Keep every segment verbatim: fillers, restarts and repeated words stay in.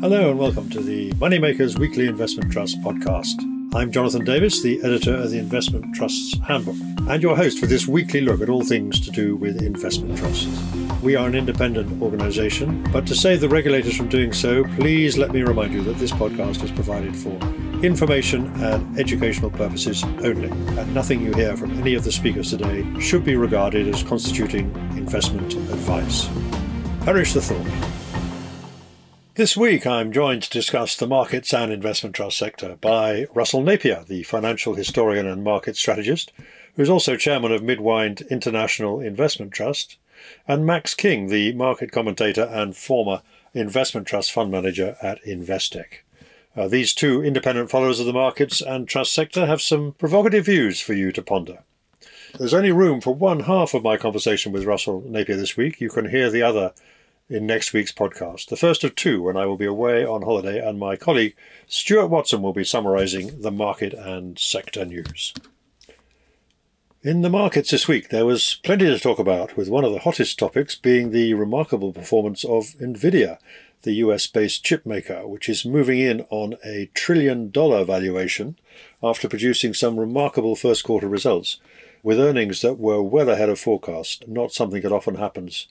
Hello and welcome to the Moneymakers Weekly Investment Trust podcast. I'm Jonathan Davis, the editor of the Investment Trust's Handbook, and your host for this weekly look at all things to do with investment trusts. We are an independent organisation, but to save the regulators from doing so, please let me remind you that this podcast is provided for information and educational purposes only, and nothing you hear from any of the speakers today should be regarded as constituting investment advice. Perish the thought. This week, I'm joined to discuss the markets and investment trust sector by Russell Napier, the financial historian and market strategist, who is also chairman of Mid Wynd International Investment Trust, and Max King, the market commentator and former investment trust fund manager at Investec. Uh, these two independent followers of the markets and trust sector have some provocative views for you to ponder. There's only room for one half of my conversation with Russell Napier this week. You can hear the other in next week's podcast, the first of two, when I will be away on holiday and my colleague Stuart Watson will be summarising the market and sector news. In the markets this week, there was plenty to talk about, with one of the hottest topics being the remarkable performance of Nvidia, the U S-based chip maker, which is moving in on a trillion dollar valuation after producing some remarkable first quarter results, with earnings that were well ahead of forecast, not something that often happens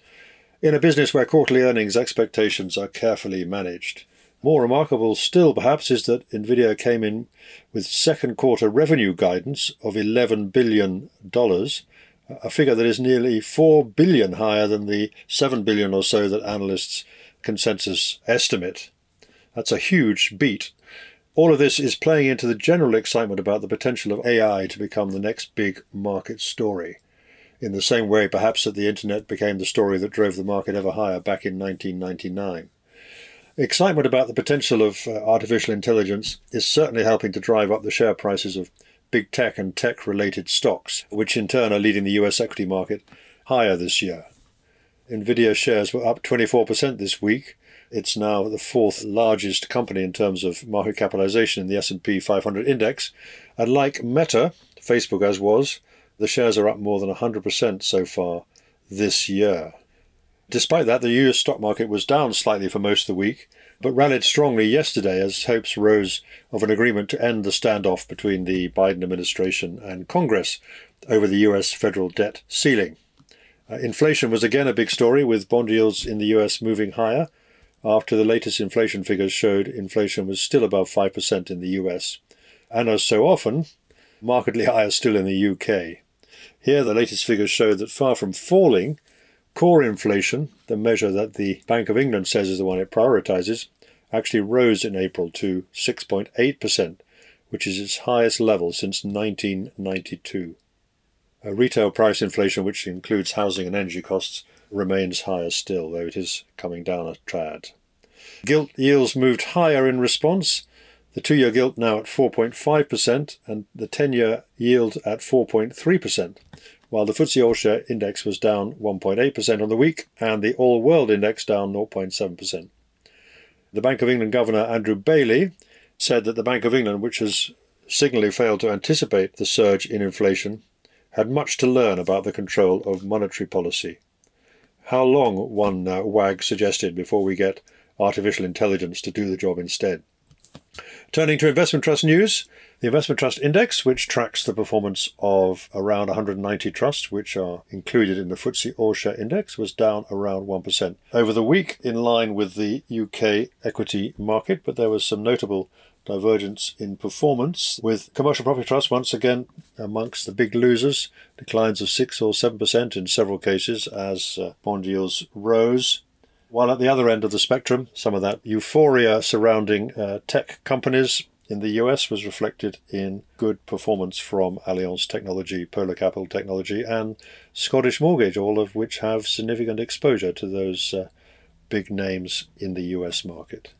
in a business where quarterly earnings expectations are carefully managed. More remarkable still, perhaps, is that Nvidia came in with second quarter revenue guidance of eleven billion dollars, a figure that is nearly four billion dollars higher than the seven billion dollars or so that analysts' consensus estimate. That's a huge beat. All of this is playing into the general excitement about the potential of A I to become the next big market story, in the same way, perhaps, that the internet became the story that drove the market ever higher back in nineteen ninety-nine. Excitement about the potential of uh, artificial intelligence is certainly helping to drive up the share prices of big tech and tech-related stocks, which in turn are leading the U S equity market higher this year. Nvidia shares were up twenty-four percent this week. It's now the fourth largest company in terms of market capitalization in the S and P five hundred index. And like Meta, Facebook as was, the shares are up more than one hundred percent so far this year. Despite that, the U S stock market was down slightly for most of the week, but rallied strongly yesterday as hopes rose of an agreement to end the standoff between the Biden administration and Congress over the U S federal debt ceiling. Uh, inflation was again a big story, with bond yields in the U S moving higher after the latest inflation figures showed inflation was still above five percent in the U S, and as so often, markedly higher still in the U K. Here, the latest figures show that far from falling, core inflation, the measure that the Bank of England says is the one it prioritises, actually rose in April to six point eight percent, which is its highest level since nineteen ninety-two. A retail price inflation, which includes housing and energy costs, remains higher still, though it is coming down a trad. Gilt yields moved higher in response, the two-year gilt now at four point five percent and the ten-year yield at four point three percent, while the FTSE All-Share Index was down one point eight percent on the week and the All-World Index down zero point seven percent. The Bank of England Governor Andrew Bailey said that the Bank of England, which has signally failed to anticipate the surge in inflation, had much to learn about the control of monetary policy. How long, one uh, wag suggested, before we get artificial intelligence to do the job instead? Turning to investment trust news, the Investment Trust Index, which tracks the performance of around one hundred ninety trusts, which are included in the FTSE All-Share Index, was down around one percent over the week, in line with the U K equity market, but there was some notable divergence in performance, with commercial property trusts once again amongst the big losers, declines of six or seven percent in several cases as uh, bond yields rose. While at the other end of the spectrum, some of that euphoria surrounding uh, tech companies in the U S was reflected in good performance from Allianz Technology, Polar Capital Technology and Scottish Mortgage, all of which have significant exposure to those uh, big names in the U S market.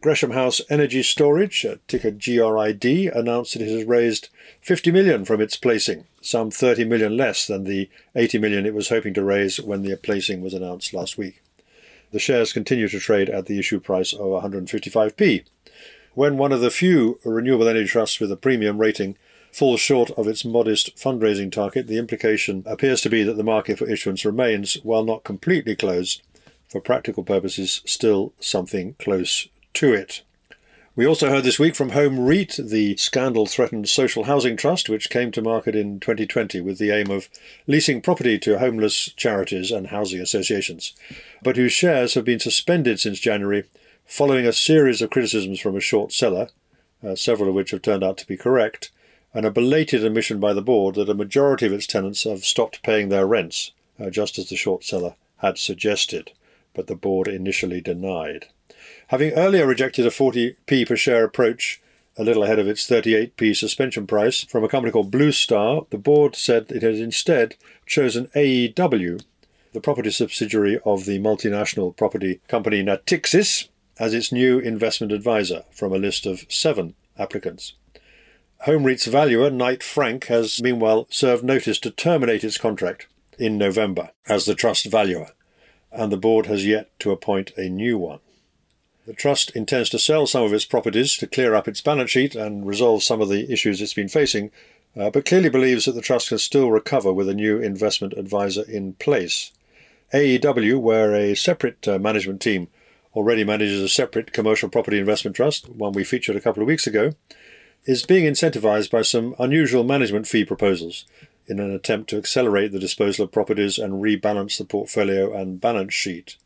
Gresham House Energy Storage, ticker G R I D, announced that it has raised fifty million dollars from its placing, some thirty million dollars less than the eighty million dollars it was hoping to raise when the placing was announced last week. The shares continue to trade at the issue price of one hundred fifty-five p. When one of the few renewable energy trusts with a premium rating falls short of its modest fundraising target, the implication appears to be that the market for issuance remains, while not completely closed, for practical purposes, still something close to it. We also heard this week from Home REIT, the scandal-threatened social housing trust, which came to market in twenty twenty with the aim of leasing property to homeless charities and housing associations, but whose shares have been suspended since January following a series of criticisms from a short seller, uh, several of which have turned out to be correct, and a belated admission by the board that a majority of its tenants have stopped paying their rents, uh, just as the short seller had suggested, but the board initially denied. Having earlier rejected a forty p per share approach, a little ahead of its thirty-eight p suspension price, from a company called Blue Star, the board said it had instead chosen A E W, the property subsidiary of the multinational property company Natixis, as its new investment advisor from a list of seven applicants. Home REIT's valuer, Knight Frank, has meanwhile served notice to terminate its contract in November as the trust valuer, and the board has yet to appoint a new one. The trust intends to sell some of its properties to clear up its balance sheet and resolve some of the issues it's been facing, uh, but clearly believes that the trust can still recover with a new investment advisor in place. A E W, where a separate uh, management team already manages a separate commercial property investment trust, one we featured a couple of weeks ago, is being incentivized by some unusual management fee proposals in an attempt to accelerate the disposal of properties and rebalance the portfolio and balance sheet.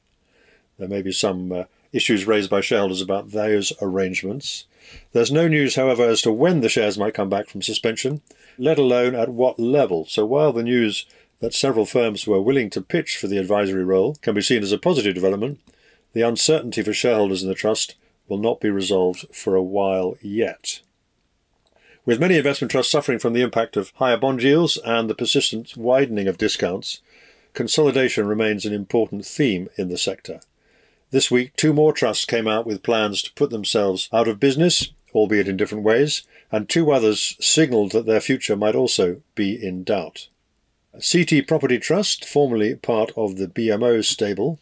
There may be some uh, issues raised by shareholders about those arrangements. There's no news, however, as to when the shares might come back from suspension, let alone at what level. So while the news that several firms were willing to pitch for the advisory role can be seen as a positive development, the uncertainty for shareholders in the trust will not be resolved for a while yet. With many investment trusts suffering from the impact of higher bond yields and the persistent widening of discounts, consolidation remains an important theme in the sector. This week, two more trusts came out with plans to put themselves out of business, albeit in different ways, and two others signalled that their future might also be in doubt. C T Property Trust, formerly part of the B M O stable,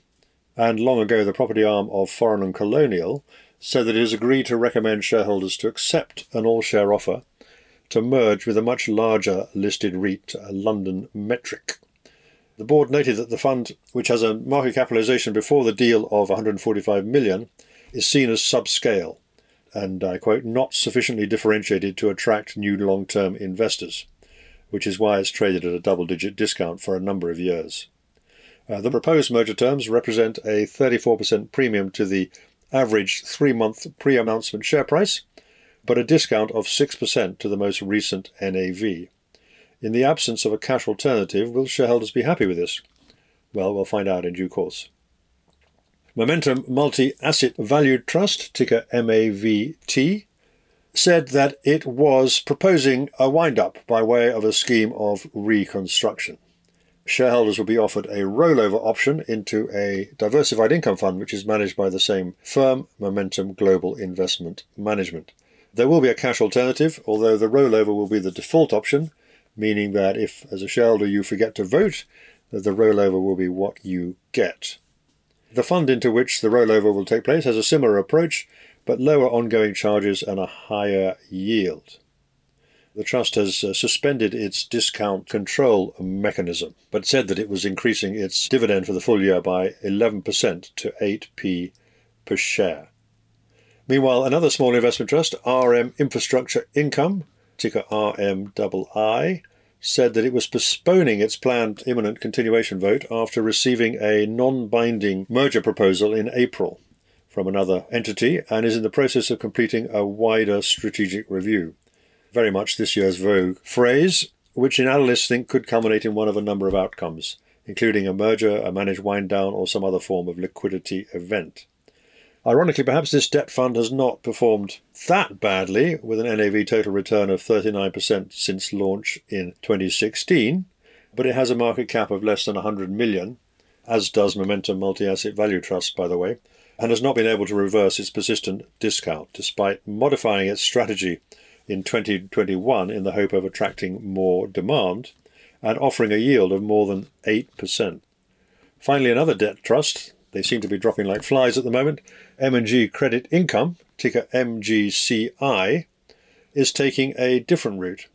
and long ago the property arm of Foreign and Colonial, said that it has agreed to recommend shareholders to accept an all-share offer to merge with a much larger listed REIT, London Metric. The board noted that the fund, which has a market capitalisation before the deal of one hundred forty-five million dollars, is seen as subscale and, I quote, not sufficiently differentiated to attract new long-term investors, which is why it's traded at a double-digit discount for a number of years. Uh, the proposed merger terms represent a thirty-four percent premium to the average three-month pre-announcement share price, but a discount of six percent to the most recent N A V. In the absence of a cash alternative, will shareholders be happy with this? Well, we'll find out in due course. Momentum Multi-Asset Valued Trust, ticker M A V T, said that it was proposing a wind-up by way of a scheme of reconstruction. Shareholders will be offered a rollover option into a diversified income fund, which is managed by the same firm, Momentum Global Investment Management. There will be a cash alternative, although the rollover will be the default option, meaning that if, as a shareholder, you forget to vote, the rollover will be what you get. The fund into which the rollover will take place has a similar approach, but lower ongoing charges and a higher yield. The trust has suspended its discount control mechanism, but said that it was increasing its dividend for the full year by eleven percent to eight p per share. Meanwhile, another small investment trust, R M Infrastructure Income, ticker R M I I, said that it was postponing its planned imminent continuation vote after receiving a non-binding merger proposal in April from another entity and is in the process of completing a wider strategic review. Very much this year's vogue phrase, which analysts think could culminate in one of a number of outcomes, including a merger, a managed wind-down, or some other form of liquidity event. Ironically, perhaps this debt fund has not performed that badly, with an N A V total return of thirty-nine percent since launch in twenty sixteen, but it has a market cap of less than one hundred million, as does Momentum Multi-Asset Value Trust, by the way, and has not been able to reverse its persistent discount, despite modifying its strategy in twenty twenty-one in the hope of attracting more demand and offering a yield of more than eight percent. Finally, another debt trust. They seem to be dropping like flies at the moment. M and G Credit Income, ticker M G C I, is taking a different route.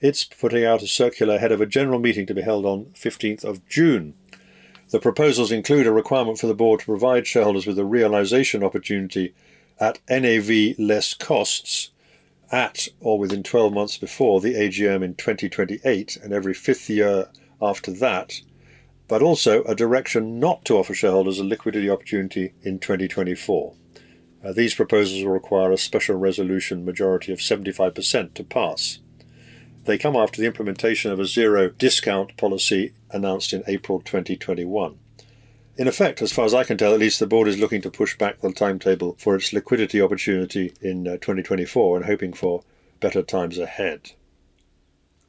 It's putting out a circular ahead of a general meeting to be held on fifteenth of June. The proposals include a requirement for the board to provide shareholders with a realisation opportunity at N A V less costs at or within twelve months before the A G M in twenty twenty-eight and every fifth year after that, but also a direction not to offer shareholders a liquidity opportunity in twenty twenty-four. Uh, these proposals will require a special resolution majority of seventy-five percent to pass. They come after the implementation of a zero discount policy announced in April twenty twenty-one. In effect, as far as I can tell, at least the board is looking to push back the timetable for its liquidity opportunity in uh, twenty twenty-four and hoping for better times ahead.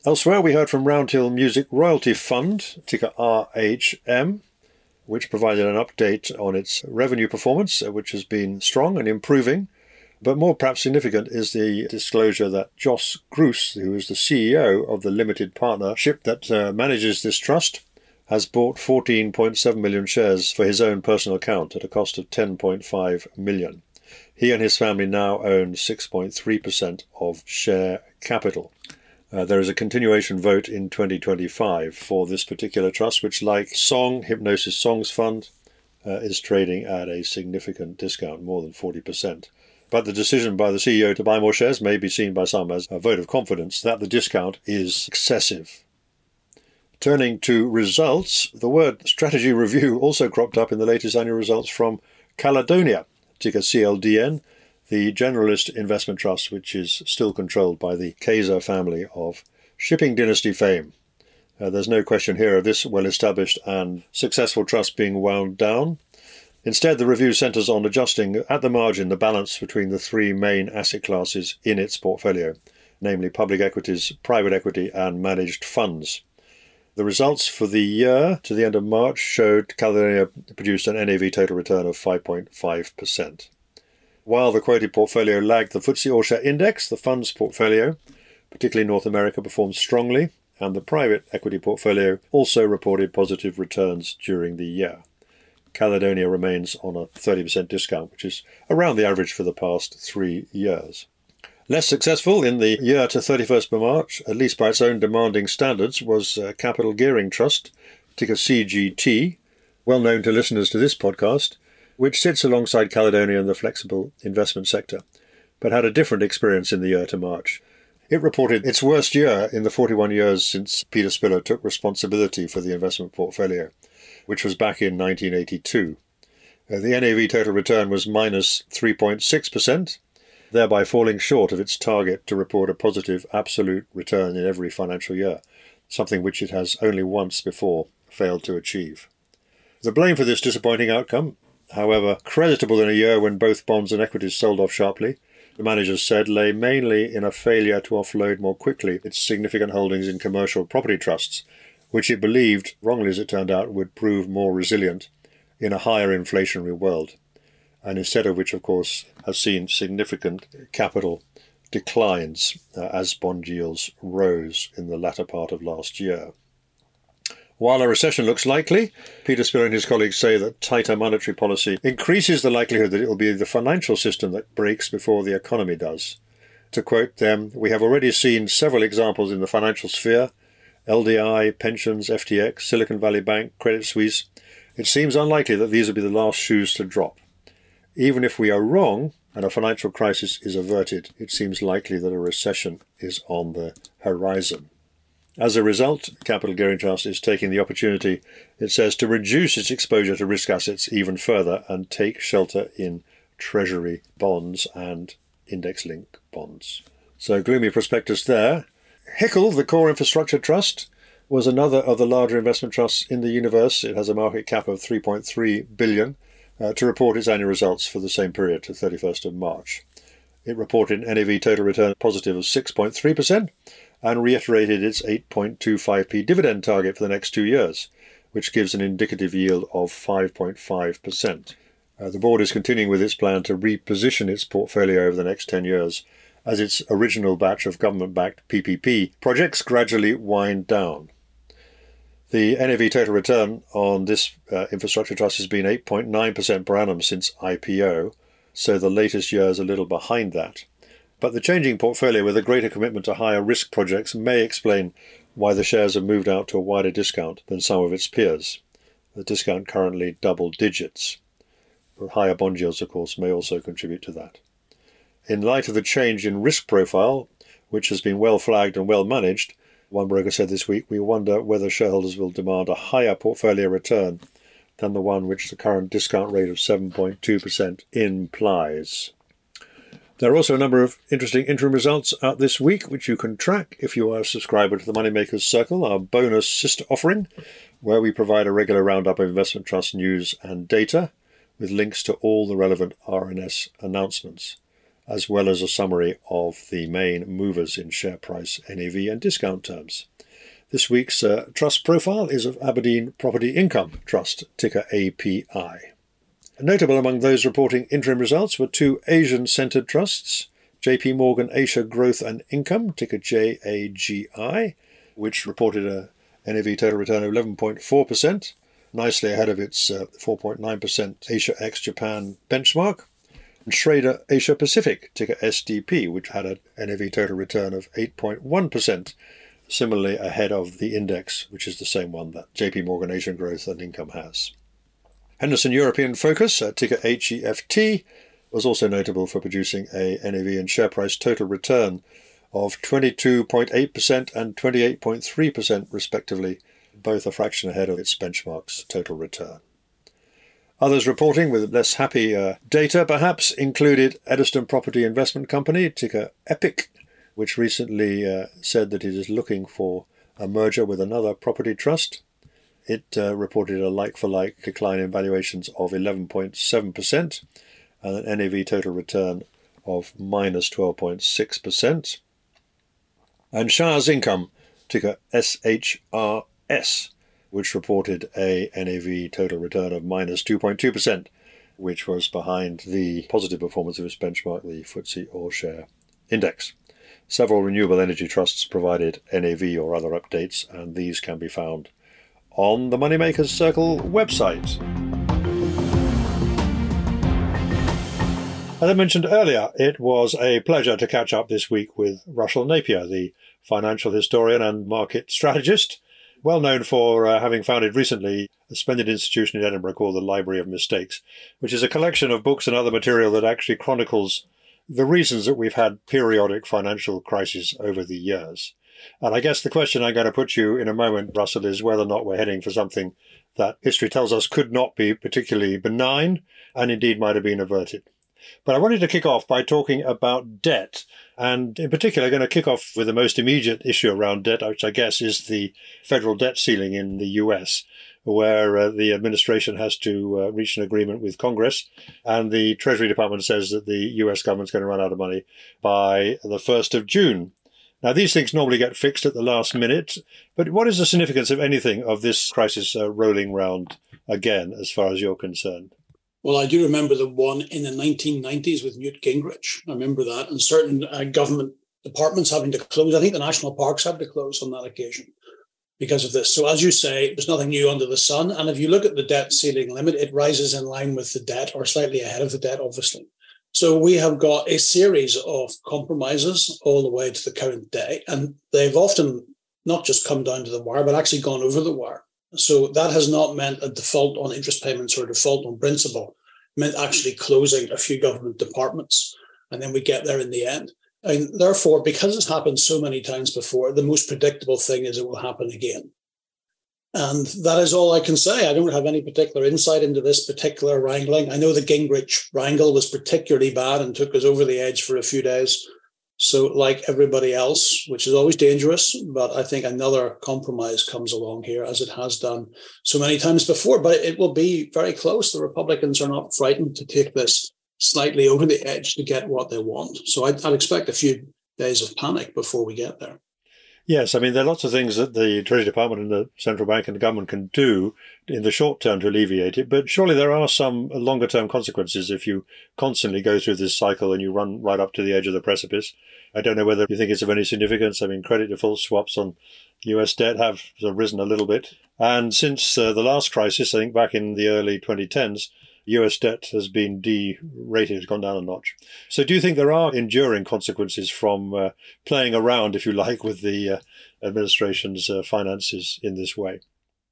Elsewhere, we heard from Roundhill Music Royalty Fund, ticker R H M, which provided an update on its revenue performance, which has been strong and improving. But more perhaps significant is the disclosure that Joss Groose, who is the C E O of the limited partnership that uh, manages this trust, has bought fourteen point seven million shares for his own personal account at a cost of ten point five million. He and his family now own six point three percent of share capital. Uh, there is a continuation vote in twenty twenty-five for this particular trust, which, like Song, Hypnosis Songs Fund, uh, is trading at a significant discount, more than forty percent. But the decision by the C E O to buy more shares may be seen by some as a vote of confidence that the discount is excessive. Turning to results, the word strategy review also cropped up in the latest annual results from Caledonia, ticker C L D N, the generalist investment trust, which is still controlled by the Kaiser family of shipping dynasty fame. Uh, there's no question here of this well-established and successful trust being wound down. Instead, the review centres on adjusting at the margin the balance between the three main asset classes in its portfolio, namely public equities, private equity and managed funds. The results for the year to the end of March showed Caledonia produced an N A V total return of five point five percent. While the quoted portfolio lagged the FTSE All-Share Index, the fund's portfolio, particularly North America, performed strongly, and the private equity portfolio also reported positive returns during the year. Caledonia remains on a thirty percent discount, which is around the average for the past three years. Less successful in the year to thirty-first of March, at least by its own demanding standards, was uh, Capital Gearing Trust, ticker C G T, well known to listeners to this podcast, which sits alongside Caledonia in the flexible investment sector, but had a different experience in the year to March. It reported its worst year in the forty-one years since Peter Spiller took responsibility for the investment portfolio, which was back in nineteen eighty-two. Uh, the N A V total return was minus three point six percent, thereby falling short of its target to report a positive absolute return in every financial year, something which it has only once before failed to achieve. The blame for this disappointing outcome, however creditable in a year when both bonds and equities sold off sharply, the managers said lay mainly in a failure to offload more quickly its significant holdings in commercial property trusts, which it believed, wrongly as it turned out, would prove more resilient in a higher inflationary world, and instead of which, of course, has seen significant capital declines uh, as bond yields rose in the latter part of last year. While a recession looks likely, Peter Spiller and his colleagues say that tighter monetary policy increases the likelihood that it will be the financial system that breaks before the economy does. To quote them, "We have already seen several examples in the financial sphere, L D I, pensions, F T X, Silicon Valley Bank, Credit Suisse. It seems unlikely that these will be the last shoes to drop. Even if we are wrong and a financial crisis is averted, it seems likely that a recession is on the horizon." As a result, Capital Gearing Trust is taking the opportunity, it says, to reduce its exposure to risk assets even further and take shelter in Treasury bonds and index-linked bonds. So gloomy prospectus there. H I C L, the Core Infrastructure Trust, was another of the larger investment trusts in the universe. It has a market cap of three point three billion dollars uh, to report its annual results for the same period to thirty-first of March. It reported an N A V total return positive of six point three percent. and reiterated its eight point two five p dividend target for the next two years, which gives an indicative yield of five point five percent. Uh, the board is continuing with its plan to reposition its portfolio over the next ten years as its original batch of government-backed P P P projects gradually wind down. The N A V total return on this uh, infrastructure trust has been eight point nine percent per annum since I P O, so the latest year is a little behind that. But the changing portfolio with a greater commitment to higher risk projects may explain why the shares have moved out to a wider discount than some of its peers. The discount currently double digits. higher bond yields, of course, may also contribute to that. In light of the change in risk profile, which has been well flagged and well managed, one broker said this week, we wonder whether shareholders will demand a higher portfolio return than the one which the current discount rate of seven point two percent implies. There are also a number of interesting interim results out this week, which you can track if you are a subscriber to the Moneymakers Circle, our bonus sister offering, where we provide a regular roundup of investment trust news and data, with links to all the relevant R N S announcements, as well as a summary of the main movers in share price, N A V and discount terms. This week's uh, trust profile is of Aberdeen Property Income Trust, ticker A P I. Notable among those reporting interim results were two Asian-centred trusts, J P Morgan Asia Growth and Income, ticker J A G I, which reported a N A V total return of eleven point four percent, nicely ahead of its uh, four point nine percent Asia ex-Japan benchmark, and Schrader Asia Pacific, ticker S D P, which had an N A V total return of eight point one percent, similarly ahead of the index, which is the same one that J P Morgan Asian Growth and Income has. Henderson European Focus, ticker H E F T, was also notable for producing a N A V and share price total return of twenty-two point eight percent and twenty-eight point three percent respectively, both a fraction ahead of its benchmark's total return. Others reporting with less happy uh, data perhaps included Eddiston Property Investment Company, ticker EPIC, which recently uh, said that it is looking for a merger with another property trust. It uh, reported a like-for-like decline in valuations of eleven point seven percent and an N A V total return of minus twelve point six percent. And Shah's Income, ticker S H R S, which reported a N A V total return of minus two point two percent, which was behind the positive performance of its benchmark, the F T S E All-Share Index. Several renewable energy trusts provided N A V or other updates, and these can be found on the Moneymakers Circle website. As I mentioned earlier, it was a pleasure to catch up this week with Russell Napier, the financial historian and market strategist, well known for uh, having founded recently a splendid institution in Edinburgh called the Library of Mistakes, which is a collection of books and other material that actually chronicles the reasons that we've had periodic financial crises over the years. And I guess the question I'm going to put you in a moment, Russell, is whether or not we're heading for something that history tells us could not be particularly benign and indeed might have been averted. But I wanted to kick off by talking about debt. And in particular, I'm going to kick off with the most immediate issue around debt, which I guess is the federal debt ceiling in the U S, where uh, the administration has to uh, reach an agreement with Congress. And the Treasury Department says that the U S government's going to run out of money by the first of June. Now, these things normally get fixed at the last minute, but what is the significance of anything of this crisis uh, rolling round again, as far as you're concerned? Well, I do remember the one in the nineteen nineties with Newt Gingrich. I remember that, and certain uh, government departments having to close. I think the national parks had to close on that occasion because of this. So as you say, there's nothing new under the sun. And if you look at the debt ceiling limit, it rises in line with the debt or slightly ahead of the debt, obviously. So we have got a series of compromises all the way to the current day, and they've often not just come down to the wire, but actually gone over the wire. So that has not meant a default on interest payments or a default on principal, it meant actually closing a few government departments, and then we get there in the end. And therefore, because it's happened so many times before, the most predictable thing is it will happen again. And that is all I can say. I don't have any particular insight into this particular wrangling. I know the Gingrich wrangle was particularly bad and took us over the edge for a few days. So like everybody else, which is always dangerous, but I think another compromise comes along here, as it has done so many times before, but it will be very close. The Republicans are not frightened to take this slightly over the edge to get what they want. So I'd, I'd expect a few days of panic before we get there. Yes, I mean, there are lots of things that the Treasury Department and the central bank and the government can do in the short term to alleviate it, but surely there are some longer term consequences if you constantly go through this cycle and you run right up to the edge of the precipice. I don't know whether you think it's of any significance. I mean, credit default swaps on U S debt have risen a little bit. And since uh, the last crisis, I think back in the early twenty tens, U S debt has been derated, gone down a notch. So do you think there are enduring consequences from uh, playing around, if you like, with the uh, administration's uh, finances in this way?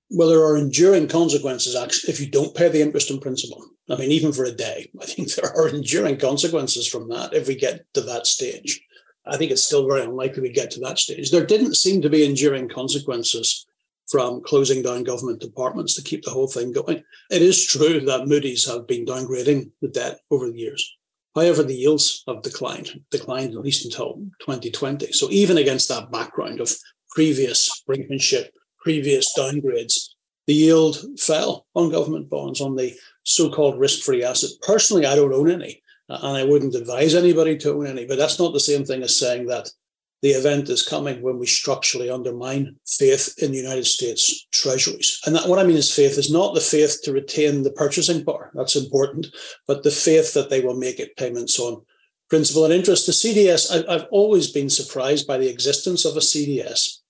Well, there are enduring consequences, actually, if you don't pay the interest and principal. I mean, even for a day, I think there are enduring consequences from that if we get to that stage. I think it's still very unlikely we get to that stage. There didn't seem to be enduring consequences from closing down government departments to keep the whole thing going. It is true that Moody's have been downgrading the debt over the years. However, the yields have declined, declined at least until twenty twenty. So even against that background of previous brinkmanship, previous downgrades, the yield fell on government bonds, on the so-called risk-free asset. Personally, I don't own any, and I wouldn't advise anybody to own any, but that's not the same thing as saying that the event is coming when we structurally undermine faith in the United States treasuries. And that, what I mean is faith is not the faith to retain the purchasing power, that's important, but the faith that they will make it payments on principal and interest. The C D S, I, I've always been surprised by the existence of a C D S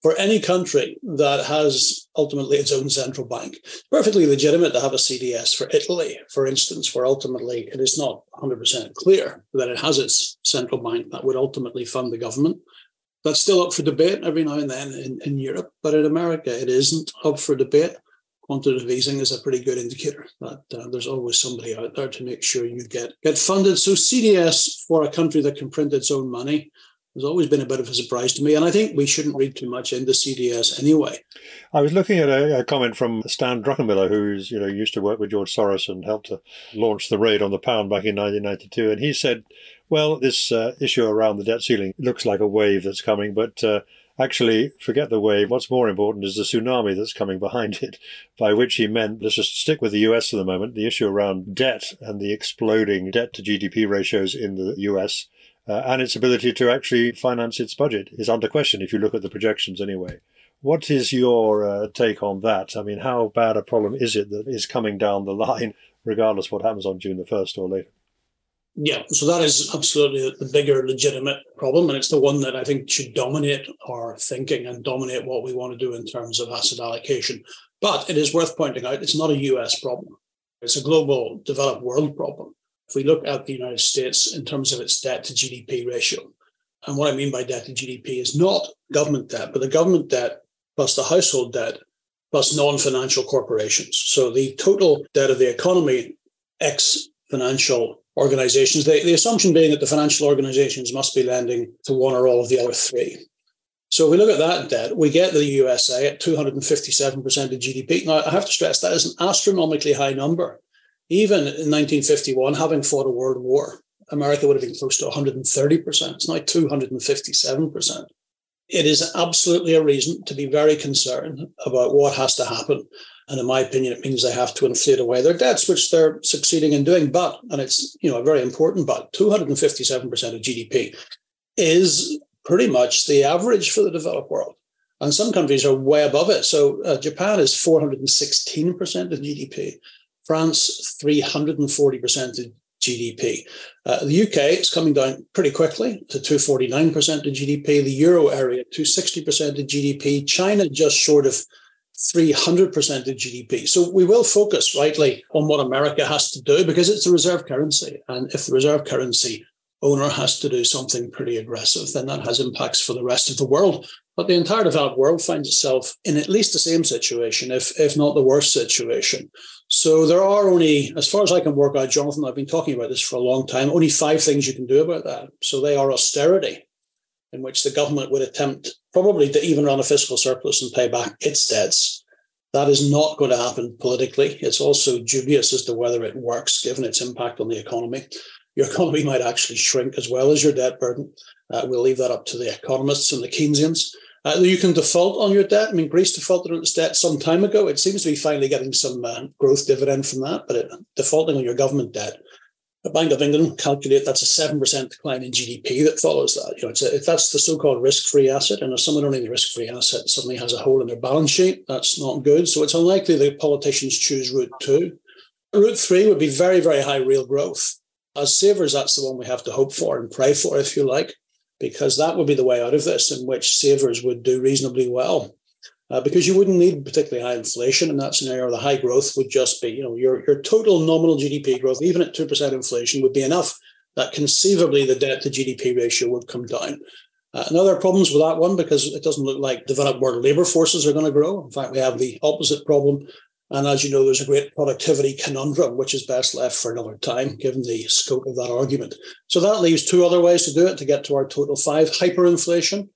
for any country that has ultimately its own central bank. It's perfectly legitimate to have a C D S for Italy, for instance, where ultimately it is not one hundred percent clear that it has its central bank that would ultimately fund the government. That's still up for debate every now and then in, in Europe, but in America it isn't up for debate. Quantitative easing is a pretty good indicator that uh, there's always somebody out there to make sure you get, get funded. So C D S for a country that can print its own money has always been a bit of a surprise to me, and I think we shouldn't read too much into C D S anyway. I was looking at a, a comment from Stan Druckenmiller, who's you know used to work with George Soros and helped to launch the raid on the pound back in nineteen ninety-two, and he said, "Well, this uh, issue around the debt ceiling looks like a wave that's coming, but uh, actually, forget the wave. What's more important is the tsunami that's coming behind it." By which he meant, let's just stick with the U S for the moment. The issue around debt and the exploding debt to G D P ratios in the U S. Uh, and its ability to actually finance its budget is under question if you look at the projections anyway. What is your uh, take on that? I mean, how bad a problem is it that is coming down the line, regardless of what happens on June the first or later? Yeah, so that is absolutely the bigger legitimate problem, and it's the one that I think should dominate our thinking and dominate what we want to do in terms of asset allocation. But it is worth pointing out, it's not a U S problem. It's a global developed world problem. If we look at the United States in terms of its debt to G D P ratio, and what I mean by debt to G D P is not government debt, but the government debt plus the household debt plus non-financial corporations. So the total debt of the economy, ex financial organizations, the, the assumption being that the financial organizations must be lending to one or all of the other three. So if we look at that debt, we get the U S A at two hundred fifty-seven percent of G D P. Now, I have to stress that is an astronomically high number. Even in nineteen fifty-one, having fought a world war, America would have been close to one hundred thirty percent. It's now two hundred fifty-seven percent. It is absolutely a reason to be very concerned about what has to happen. And in my opinion, it means they have to inflate away their debts, which they're succeeding in doing. But, and it's you know a very important but, two hundred fifty-seven percent of G D P is pretty much the average for the developed world. And some countries are way above it. So uh, Japan is four hundred sixteen percent of G D P. France, three hundred forty percent of G D P. Uh, the U K is coming down pretty quickly to two hundred forty-nine percent of G D P. The euro area, two hundred sixty percent of G D P. China, just short of three hundred percent of G D P. So we will focus rightly on what America has to do because it's the reserve currency. And if the reserve currency owner has to do something pretty aggressive, then that has impacts for the rest of the world. But the entire developed world finds itself in at least the same situation, if, if not the worst situation. So there are only, as far as I can work out, Jonathan, I've been talking about this for a long time, only five things you can do about that. So they are austerity, in which the government would attempt probably to even run a fiscal surplus and pay back its debts. That is not going to happen politically. It's also dubious as to whether it works, given its impact on the economy. Your economy might actually shrink as well as your debt burden. Uh, we'll leave that up to the economists and the Keynesians. Uh, you can default on your debt. I mean, Greece defaulted on its debt some time ago. It seems to be finally getting some uh, growth dividend from that, but it, defaulting on your government debt. The Bank of England calculate that's a seven percent decline in G D P that follows that. You know, it's a, if that's the so-called risk-free asset, and if someone owning the risk-free asset suddenly has a hole in their balance sheet, that's not good. So it's unlikely that politicians choose route two. Route three would be very, very high real growth. As savers, that's the one we have to hope for and pray for, if you like, because that would be the way out of this, in which savers would do reasonably well, uh, because you wouldn't need particularly high inflation in that scenario. The high growth would just be, you know, your, your total nominal G D P growth, even at two percent inflation, would be enough that conceivably the debt to G D P ratio would come down. Uh, and other problems with that one, because it doesn't look like developed world labor forces are going to grow. In fact, we have the opposite problem And as you know, there's a great productivity conundrum, which is best left for another time, given the scope of that argument. So that leaves two other ways to do it to get to our total five. Hyperinflation,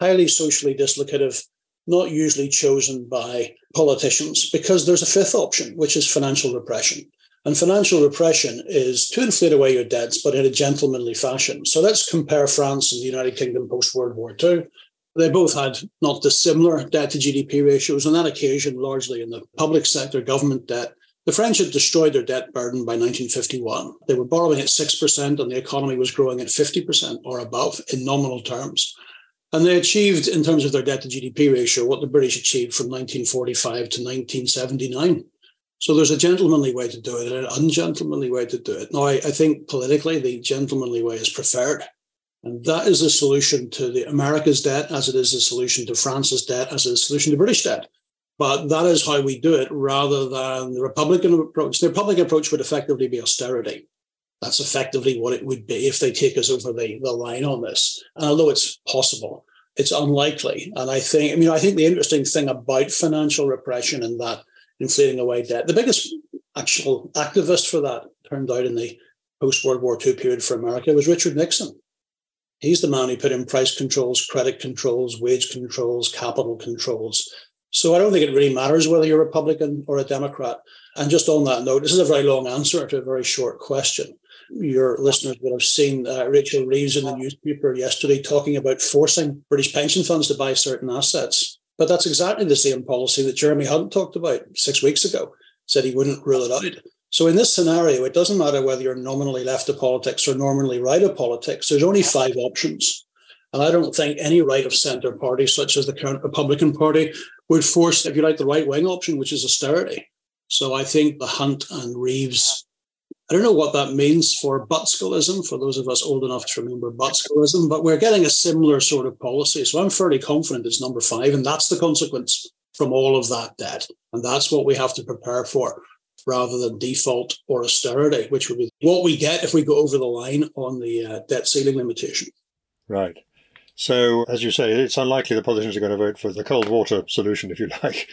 highly socially dislocative, not usually chosen by politicians, because there's a fifth option, which is financial repression. And financial repression is to inflate away your debts, but in a gentlemanly fashion. So let's compare France and the United Kingdom post-World War Two. They both had not dissimilar debt to G D P ratios, on that occasion largely in the public sector, government debt. The French had destroyed their debt burden by nineteen fifty-one. They were borrowing at six percent and the economy was growing at fifty percent or above in nominal terms. And they achieved, in terms of their debt to G D P ratio, what the British achieved from nineteen forty-five to nineteen seventy-nine. So there's a gentlemanly way to do it and an ungentlemanly way to do it. Now, I, I think politically the gentlemanly way is preferred. And that is the solution to the America's debt, as it is the solution to France's debt, as it is the solution to British debt. But that is how we do it, rather than the Republican approach. The Republican approach would effectively be austerity. That's effectively what it would be if they take us over the, the line on this. And although it's possible, it's unlikely. And I think, I mean, I think the interesting thing about financial repression and that inflating away debt, the biggest actual activist for that turned out in the post-World War Two period for America was Richard Nixon. He's the man who put in price controls, credit controls, wage controls, capital controls. So I don't think it really matters whether you're a Republican or a Democrat. And just on that note, this is a very long answer to a very short question. Your listeners would have seen uh, Rachel Reeves in the newspaper yesterday talking about forcing British pension funds to buy certain assets. But that's exactly the same policy that Jeremy Hunt talked about six weeks ago, said he wouldn't rule it out. So in this scenario, it doesn't matter whether you're nominally left of politics or nominally right of politics. There's only five options. And I don't think any right of centre party, such as the current Republican Party, would force, if you like, the right wing option, which is austerity. So I think the Hunt and Reeves, I don't know what that means for Butskellism, for those of us old enough to remember Butskellism, but we're getting a similar sort of policy. So I'm fairly confident it's number five, and that's the consequence from all of that debt. And that's what we have to prepare for, rather than default or austerity, which would be what we get if we go over the line on the uh, debt ceiling limitation. Right. So, as you say, it's unlikely the politicians are going to vote for the cold water solution, if you like.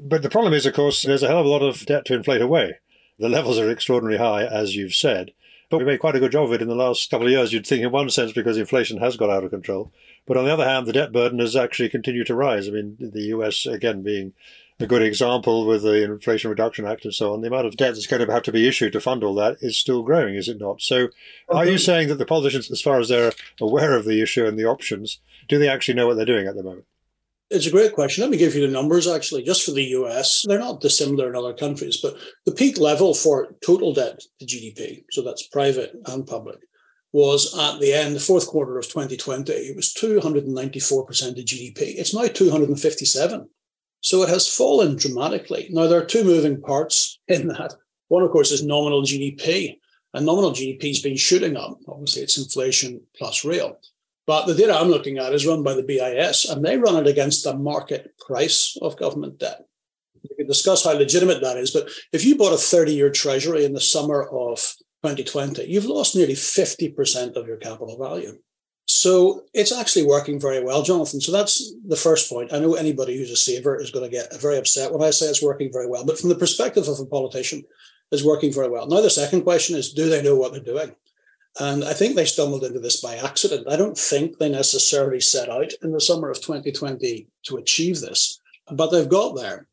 But the problem is, of course, there's a hell of a lot of debt to inflate away. The levels are extraordinarily high, as you've said. But we made quite a good job of it in the last couple of years, you'd think, in one sense, because inflation has got out of control. But on the other hand, the debt burden has actually continued to rise. I mean, the U S, again, being a good example with the Inflation Reduction Act and so on, the amount of debt that's going to have to be issued to fund all that is still growing, is it not? So are you saying that the politicians, as far as they're aware of the issue and the options, do they actually know what they're doing at the moment? It's a great question. Let me give you the numbers, actually, just for the U S. They're not dissimilar in other countries, but the peak level for total debt to G D P, so that's private and public, was at the end, the fourth quarter of twenty twenty. It was two hundred ninety-four percent of G D P. It's now two hundred fifty-seven. So it has fallen dramatically. Now, there are two moving parts in that. One, of course, is nominal G D P. And nominal G D P has been shooting up. Obviously, it's inflation plus real. But the data I'm looking at is run by the B I S, and they run it against the market price of government debt. We can discuss how legitimate that is. But if you bought a thirty-year treasury in the summer of twenty twenty, you've lost nearly fifty percent of your capital value. So it's actually working very well, Jonathan. So that's the first point. I know anybody who's a saver is going to get very upset when I say it's working very well. But from the perspective of a politician, it's working very well. Now, the second question is, do they know what they're doing? And I think they stumbled into this by accident. I don't think they necessarily set out in the summer of twenty twenty to achieve this. But they've got there.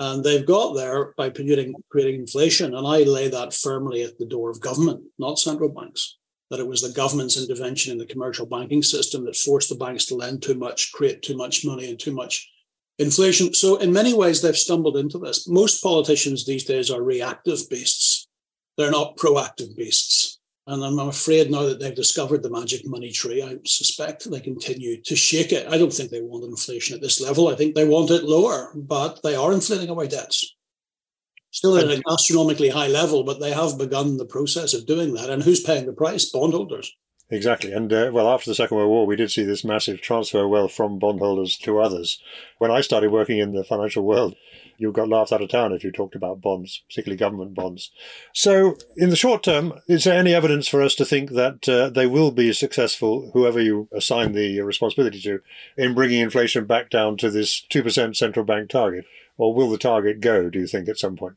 And they've got there by creating, creating inflation. And I lay that firmly at the door of government, not central banks. That it was the government's intervention in the commercial banking system that forced the banks to lend too much, create too much money and too much inflation. So in many ways, they've stumbled into this. Most politicians these days are reactive beasts. They're not proactive beasts. And I'm afraid now that they've discovered the magic money tree, I suspect they continue to shake it. I don't think they want inflation at this level. I think they want it lower, but they are inflating away debts. Still at an astronomically high level, but they have begun the process of doing that. And who's paying the price? Bondholders. Exactly. And, uh, well, after the Second World War, we did see this massive transfer of wealth from bondholders to others. When I started working in the financial world, you got laughed out of town if you talked about bonds, particularly government bonds. So in the short term, is there any evidence for us to think that uh, they will be successful, whoever you assign the responsibility to, in bringing inflation back down to this two percent central bank target? or will the target go, do you think, at some point?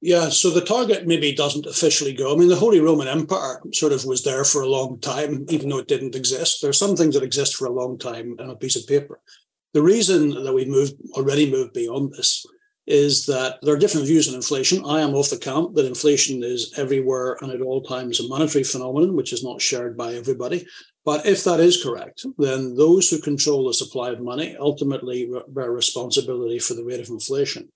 Yeah, so the target maybe doesn't officially go. I mean, the Holy Roman Empire sort of was there for a long time, even though it didn't exist. There are some things that exist for a long time on a piece of paper. The reason that we've moved, already moved beyond this is that there are different views on inflation. I am of the camp that inflation is everywhere and at all times a monetary phenomenon, which is not shared by everybody. But if that is correct, then those who control the supply of money ultimately bear responsibility for the rate of inflation.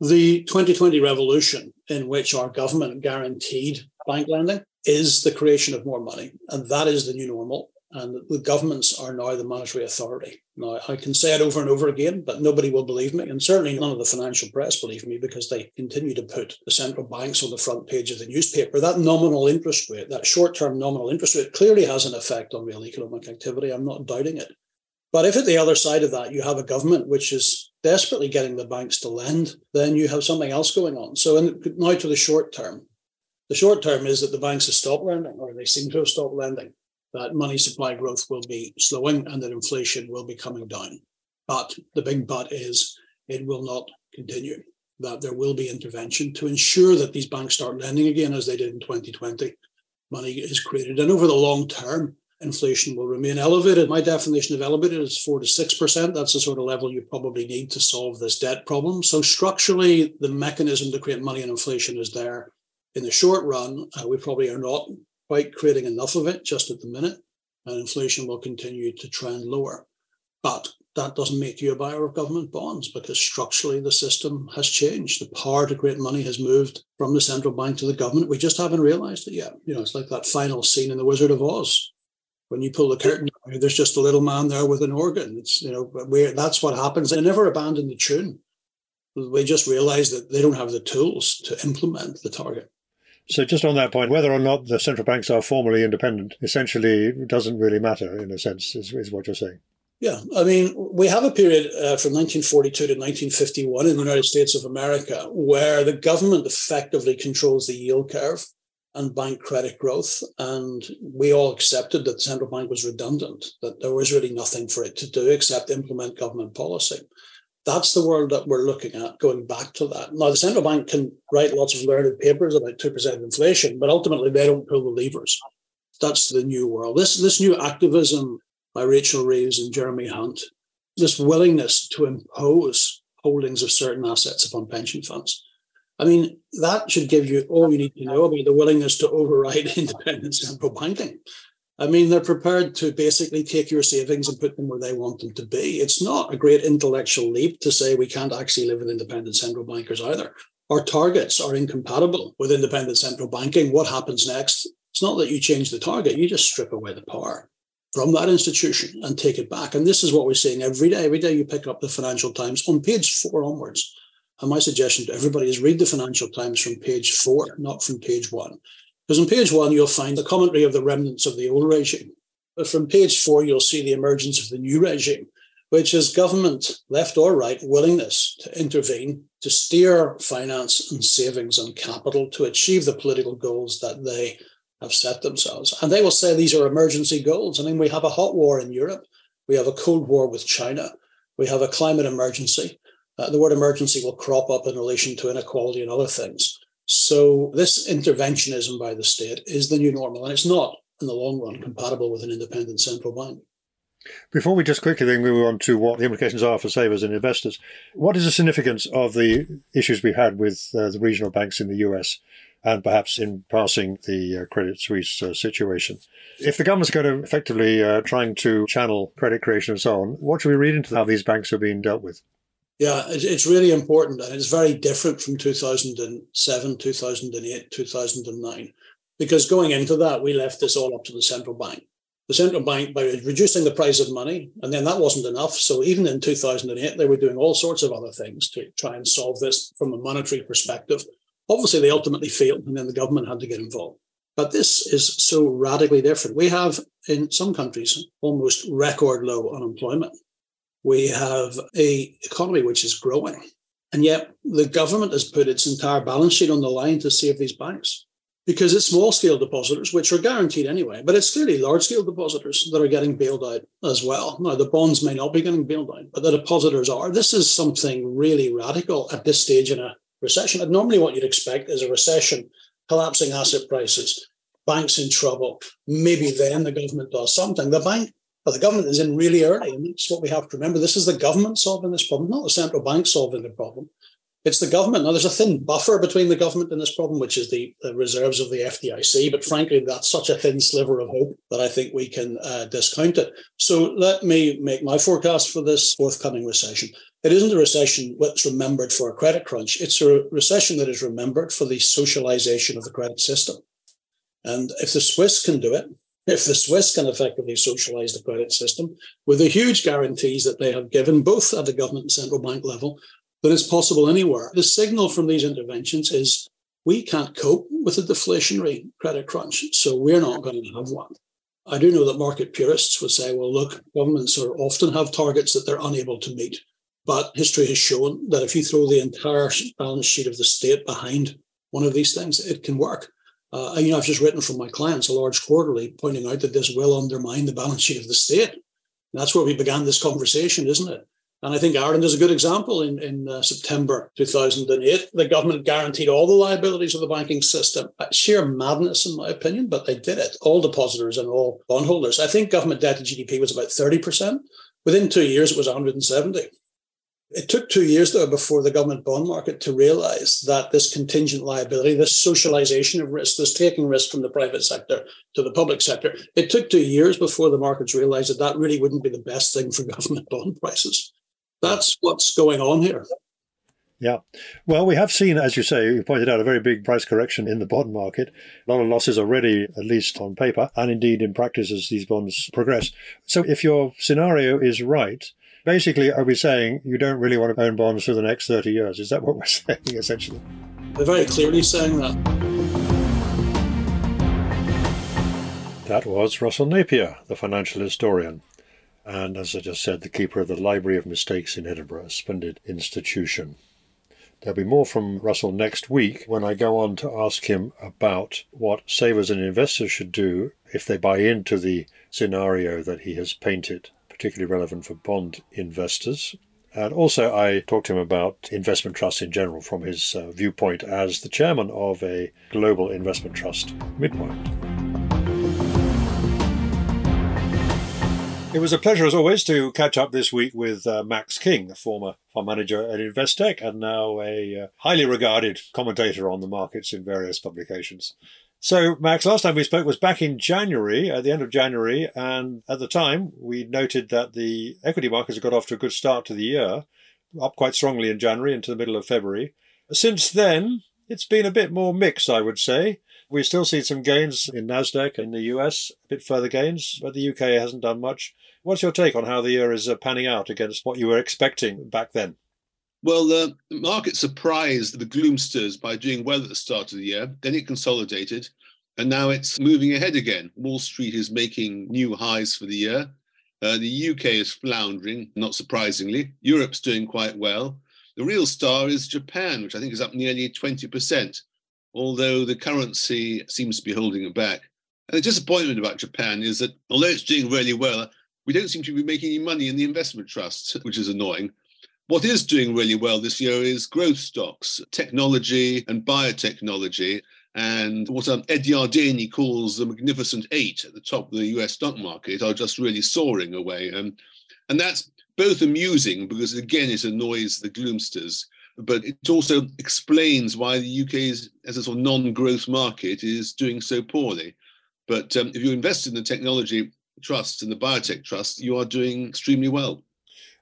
The twenty twenty revolution, in which our government guaranteed bank lending, is the creation of more money. And that is the new normal. And the governments are now the monetary authority. Now, I can say it over and over again, but nobody will believe me. And certainly none of the financial press believe me, because they continue to put the central banks on the front page of the newspaper. That nominal interest rate, that short-term nominal interest rate, clearly has an effect on real economic activity. I'm not doubting it. But if at the other side of that, you have a government which is desperately getting the banks to lend, then you have something else going on. So in, now to the short term. The short term is that the banks have stopped lending, or they seem to have stopped lending, that money supply growth will be slowing and that inflation will be coming down. But the big but is it will not continue, that there will be intervention to ensure that these banks start lending again, as they did in twenty twenty. Money is created. And over the long term, inflation will remain elevated. My definition of elevated is four to six percent. That's the sort of level you probably need to solve this debt problem. So structurally, the mechanism to create money and inflation is there. In the short run, uh, we probably are not quite creating enough of it just at the minute, and inflation will continue to trend lower. But that doesn't make you a buyer of government bonds, because structurally the system has changed. The power to create money has moved from the central bank to the government. We just haven't realized it yet. You know, it's like that final scene in The Wizard of Oz. When you pull the curtain, there's just a little man there with an organ. It's, you know, we're, that's what happens. They never abandon the tune. They just realize that they don't have the tools to implement the target. So just on that point, whether or not the central banks are formally independent essentially doesn't really matter, in a sense, is, is what you're saying. Yeah. I mean, we have a period uh, from nineteen forty-two to nineteen fifty-one in the United States of America where the government effectively controls the yield curve and bank credit growth. And we all accepted that the central bank was redundant, that there was really nothing for it to do except implement government policy. That's the world that we're looking at, going back to that. Now, the central bank can write lots of learned papers about two percent inflation, but ultimately they don't pull the levers. That's the new world. This, this new activism by Rachel Reeves and Jeremy Hunt, this willingness to impose holdings of certain assets upon pension funds, I mean, that should give you all you need to know about the willingness to override independent central banking. I mean, they're prepared to basically take your savings and put them where they want them to be. It's not a great intellectual leap to say we can't actually live with independent central bankers either. Our targets are incompatible with independent central banking. What happens next? It's not that you change the target. You just strip away the power from that institution and take it back. And this is what we're seeing every day. Every day you pick up the Financial Times on page four onwards. And my suggestion to everybody is read the Financial Times from page four, not from page one. Because on page one, you'll find the commentary of the remnants of the old regime. But from page four, you'll see the emergence of the new regime, which is government, left or right, willingness to intervene, to steer finance and savings and capital to achieve the political goals that they have set themselves. And they will say these are emergency goals. I mean, we have a hot war in Europe. We have a Cold War with China. We have a climate emergency. Uh, the word emergency will crop up in relation to inequality and other things. So this interventionism by the state is the new normal, and it's not, in the long run, compatible with an independent central bank. Before we just quickly then move on to what the implications are for savers and investors, what is the significance of the issues we've had with uh, the regional banks in the U S and perhaps in passing the uh, Credit Suisse uh, situation? If the government's going to effectively uh, trying to channel credit creation and so on, what should we read into how these banks are being dealt with? Yeah, it's really important, and it's very different from two thousand seven, two thousand eight, two thousand nine, because going into that, we left this all up to the central bank. The central bank, by reducing the price of money, and then that wasn't enough, so even in two thousand eight, they were doing all sorts of other things to try and solve this from a monetary perspective. Obviously, they ultimately failed, and then the government had to get involved. But this is so radically different. We have, in some countries, almost record low unemployment. We have an economy which is growing, and yet the government has put its entire balance sheet on the line to save these banks. because it's small-scale depositors, which are guaranteed anyway, but it's clearly large-scale depositors that are getting bailed out as well. Now, the bonds may not be getting bailed out, but the depositors are. This is something really radical at this stage in a recession. And normally what you'd expect is a recession, collapsing asset prices, banks in trouble. Maybe then the government does something. The bank, well, the government is in really early, and that's what we have to remember. This is the government solving this problem, not the central bank solving the problem. It's the government. Now, there's a thin buffer between the government and this problem, which is the, the reserves of the F D I C. But frankly, that's such a thin sliver of hope that I think we can uh, discount it. So let me make my forecast for this forthcoming recession. It isn't a recession that's remembered for a credit crunch. It's a recession that is remembered for the socialization of the credit system. And if the Swiss can do it, if the Swiss can effectively socialize the credit system with the huge guarantees that they have given, both at the government and central bank level, but it's possible anywhere. The signal from these interventions is we can't cope with a deflationary credit crunch, so we're not going to have one. I do know that market purists would say, well, look, governments are often have targets that they're unable to meet. But history has shown that if you throw the entire balance sheet of the state behind one of these things, it can work. Uh, you know, I've just written from my clients a large quarterly pointing out that this will undermine the balance sheet of the state. And that's where we began this conversation, isn't it? And I think Ireland is a good example. In, in uh, September two thousand eight, the government guaranteed all the liabilities of the banking system. Sheer madness, in my opinion, but they did it. All depositors and all bondholders. I think government debt to G D P was about thirty percent. Within two years, it was one hundred seventy. It took two years, though, before the government bond market to realise that this contingent liability, this socialisation of risk, this taking risk from the private sector to the public sector, it took two years before the markets realised that that really wouldn't be the best thing for government bond prices. That's what's going on here. Yeah. Well, we have seen, as you say, you pointed out, a very big price correction in the bond market. A lot of losses already, at least on paper, and indeed in practice as these bonds progress. So if your scenario is right, basically, are we saying you don't really want to own bonds for the next thirty years? Is that what we're saying, essentially? We're very clearly saying that. That was Russell Napier, the financial historian. And as I just said, the keeper of the Library of Mistakes in Edinburgh, a splendid institution. There'll be more from Russell next week when I go on to ask him about what savers and investors should do if they buy into the scenario that he has painted, particularly relevant for bond investors. And also I talked to him about investment trusts in general from his uh, viewpoint as the chairman of a global investment trust, Mid Wynd. It was a pleasure, as always, to catch up this week with uh, Max King, the former fund manager at Investec and now a uh, highly regarded commentator on the markets in various publications. So, Max, last time we spoke was back in January, at the end of January, and at the time we noted that the equity markets got off to a good start to the year, up quite strongly in January into the middle of February. Since then, it's been a bit more mixed, I would say. We still see some gains in NASDAQ in the U S, a bit further gains, but the U K hasn't done much. What's your take on how the year is panning out against what you were expecting back then? Well, the market surprised the gloomsters by doing well at the start of the year. Then it consolidated, and now it's moving ahead again. Wall Street is making new highs for the year. Uh, the U K is floundering, not surprisingly. Europe's doing quite well. The real star is Japan, which I think is up nearly twenty percent. Although the currency seems to be holding it back. And the disappointment about Japan is that, although it's doing really well, we don't seem to be making any money in the investment trusts, which is annoying. What is doing really well this year is growth stocks, technology and biotechnology, and what um, Ed Yardeni calls the Magnificent Eight at the top of the U S stock market are just really soaring away. Um, and that's both amusing because, again, it annoys the gloomsters. But it also explains why the U K's, as a sort of non-growth market, is doing so poorly. But um, if you invest in the technology trust and the biotech trust, you are doing extremely well.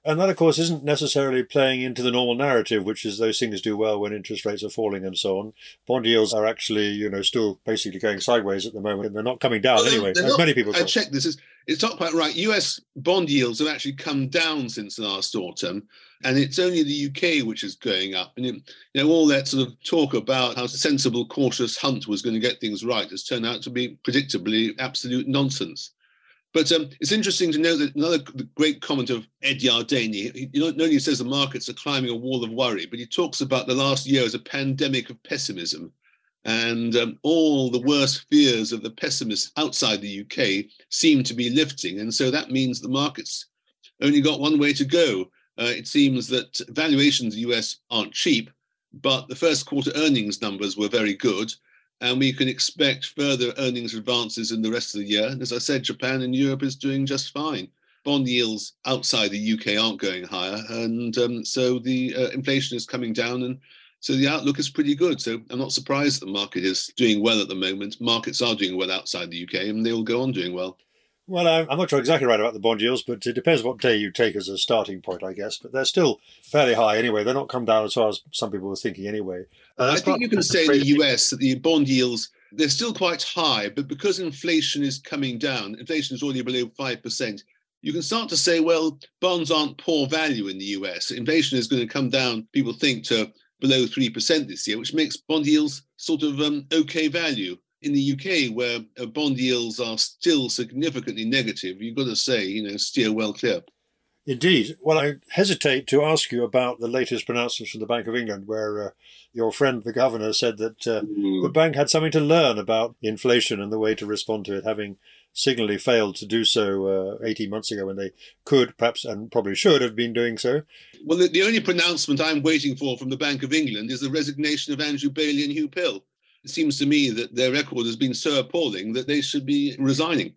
And that, of course, isn't necessarily playing into the normal narrative, which is those things do well when interest rates are falling and so on. Bond yields are actually, you know, still basically going sideways at the moment. And they're not coming down well, anyway, as not, many people thought. I checked this. It's, it's not quite right. U S bond yields have actually come down since last autumn. And it's only the U K which is going up. And, it, you know, all that sort of talk about how sensible, cautious Hunt was going to get things right has turned out to be predictably absolute nonsense. But um, it's interesting to note that another great comment of Ed Yardeni, he not only says the markets are climbing a wall of worry, but he talks about the last year as a pandemic of pessimism. And um, all the worst fears of the pessimists outside the U K seem to be lifting. And so that means the market's only got one way to go. Uh, it seems that valuations in the U S aren't cheap, but the first quarter earnings numbers were very good. And we can expect further earnings advances in the rest of the year. And as I said, Japan and Europe is doing just fine. Bond yields outside the U K aren't going higher. And um, so the uh, inflation is coming down. And so the outlook is pretty good. So I'm not surprised the market is doing well at the moment. Markets are doing well outside the U K, and they will go on doing well. Well, I'm not sure exactly right about the bond yields, but it depends what day you take as a starting point, I guess. But they're still fairly high anyway. They're not come down as far as some people were thinking anyway. Uh, I think you can say in the U S that the bond yields, they're still quite high, but because inflation is coming down, inflation is already below five percent, you can start to say, well, bonds aren't poor value in the U S. Inflation is going to come down, people think, to below three percent this year, which makes bond yields sort of um, okay value. In the U K, where bond yields are still significantly negative, you've got to say, you know, steer well clear. Indeed. Well, I hesitate to ask you about the latest pronouncements from the Bank of England, where uh, your friend, the governor, said that uh, mm. the bank had something to learn about inflation and the way to respond to it, having signally failed to do so uh, eighteen months ago when they could, perhaps, and probably should have been doing so. Well, the, the only pronouncement I'm waiting for from the Bank of England is the resignation of Andrew Bailey and Hugh Pill. It seems to me that their record has been so appalling that they should be resigning.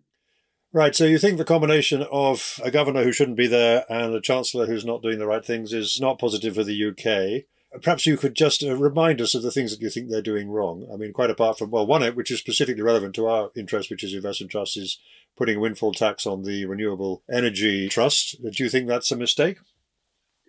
Right. So you think the combination of a governor who shouldn't be there and a chancellor who's not doing the right things is not positive for the U K. Perhaps you could just remind us of the things that you think they're doing wrong. I mean, quite apart from, well, one, which is specifically relevant to our interest, which is investment trusts, is putting a windfall tax on the renewable energy trust. Do you think that's a mistake?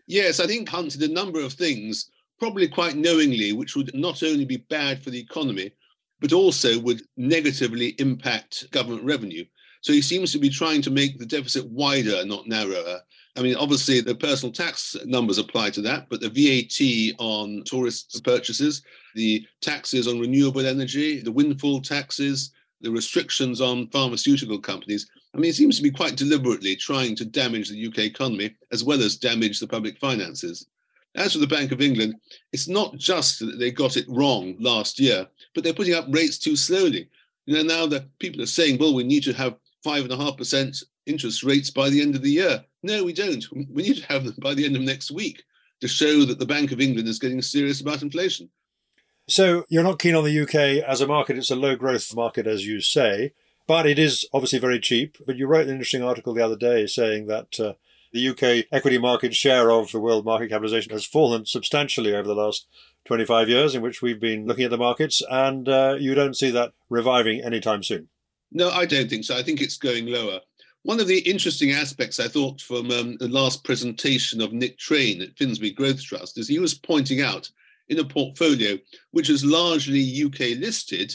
Yes, I think Hunt did a number of things, probably quite knowingly, which would not only be bad for the economy, but also would negatively impact government revenue. So he seems to be trying to make the deficit wider, not narrower. I mean, obviously, the personal tax numbers apply to that, but the V A T on tourist purchases, the taxes on renewable energy, the windfall taxes, the restrictions on pharmaceutical companies. I mean, it seems to be quite deliberately trying to damage the U K economy as well as damage the public finances. As for the Bank of England, it's not just that they got it wrong last year, but they're putting up rates too slowly. You know, now the people are saying, well, we need to have five point five percent interest rates by the end of the year. No, we don't. We need to have them by the end of next week to show that the Bank of England is getting serious about inflation. So you're not keen on the U K as a market. It's a low-growth market, as you say, but it is obviously very cheap. But you wrote an interesting article the other day saying that uh, the U K equity market share of the world market capitalization has fallen substantially over the last twenty-five years in which we've been looking at the markets, and uh, you don't see that reviving anytime soon. No, I don't think so. I think it's going lower. One of the interesting aspects I thought from um, the last presentation of Nick Train at Finsbury Growth Trust is he was pointing out in a portfolio which is largely U K listed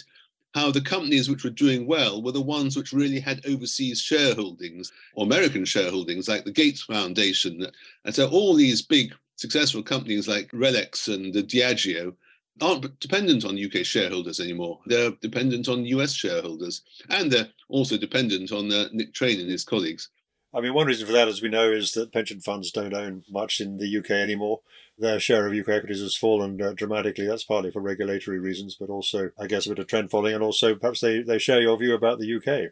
how the companies which were doing well were the ones which really had overseas shareholdings or American shareholdings, like the Gates Foundation. And so all these big successful companies like Relex and Diageo aren't dependent on U K shareholders anymore. They're dependent on U S shareholders. And they're also dependent on uh, Nick Train and his colleagues. I mean, one reason for that, as we know, is that pension funds don't own much in the U K anymore. Their share of U K equities has fallen uh, dramatically. That's partly for regulatory reasons, but also, I guess, a bit of trend following. And also, perhaps they, they share your view about the U K.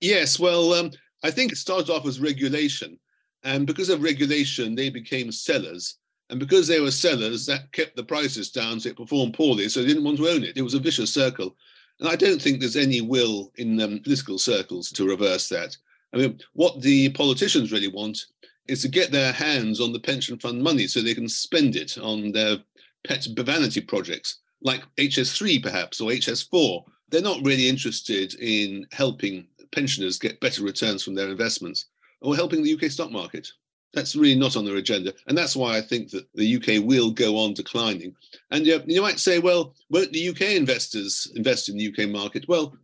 Yes, well, um, I think it started off as regulation. And because of regulation, they became sellers. And because they were sellers, that kept the prices down, so it performed poorly. So they didn't want to own it. It was a vicious circle. And I don't think there's any will in um, political circles to reverse that. I mean, what the politicians really want is to get their hands on the pension fund money so they can spend it on their pet vanity projects, like H S three, perhaps, or H S four. They're not really interested in helping pensioners get better returns from their investments or helping the U K stock market. That's really not on their agenda. And that's why I think that the U K will go on declining. And you know, you might say, well, won't the U K investors invest in the U K market? Well,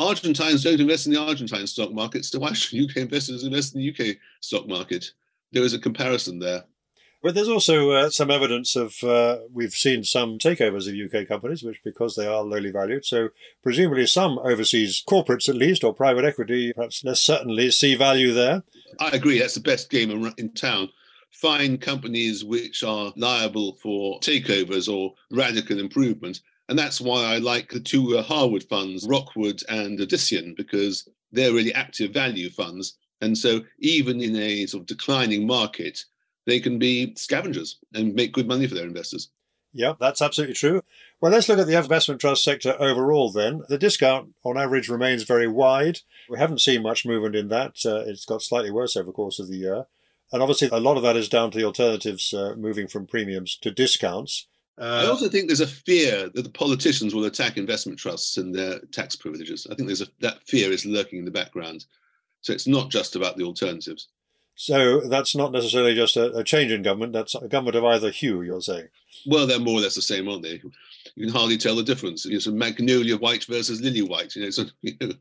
Argentines don't invest in the Argentine stock market, so why should U K investors invest in the U K stock market? There is a comparison there. But there's also uh, some evidence of, uh, we've seen some takeovers of U K companies, which because they are lowly valued, so presumably some overseas corporates at least, or private equity, perhaps less certainly, see value there. I agree, that's the best game in town. Find companies which are liable for takeovers or radical improvement And that's why I like the two uh, Harwood funds, Rockwood and Odyssean, because they're really active value funds. And so even in a sort of declining market, they can be scavengers and make good money for their investors. Yeah, that's absolutely true. Well, let's look at the investment trust sector overall then. The discount on average remains very wide. We haven't seen much movement in that. Uh, it's got slightly worse over the course of the year. And obviously, a lot of that is down to the alternatives uh, moving from premiums to discounts. Uh, I also think there's a fear that the politicians will attack investment trusts and their tax privileges. I think there's a, that fear is lurking in the background. So it's not just about the alternatives. So that's not necessarily just a, a change in government. That's a government of either hue, you're saying. Well, they're more or less the same, aren't they? You can hardly tell the difference. It's a magnolia white versus lily white. You know, so, you know.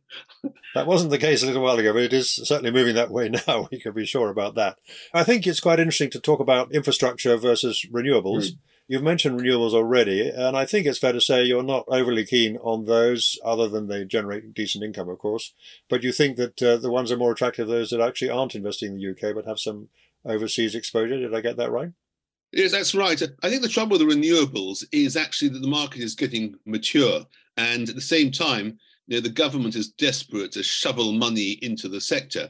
That wasn't the case a little while ago, but it is certainly moving that way now. We can be sure about that. I think it's quite interesting to talk about infrastructure versus renewables. Mm. You've mentioned renewables already, and I think it's fair to say you're not overly keen on those, other than they generate decent income, of course. But you think that uh, the ones are more attractive, those that actually aren't investing in the U K but have some overseas exposure. Did I get that right? Yes, that's right. I think the trouble with the renewables is actually that the market is getting mature. And at the same time, you know, the government is desperate to shovel money into the sector.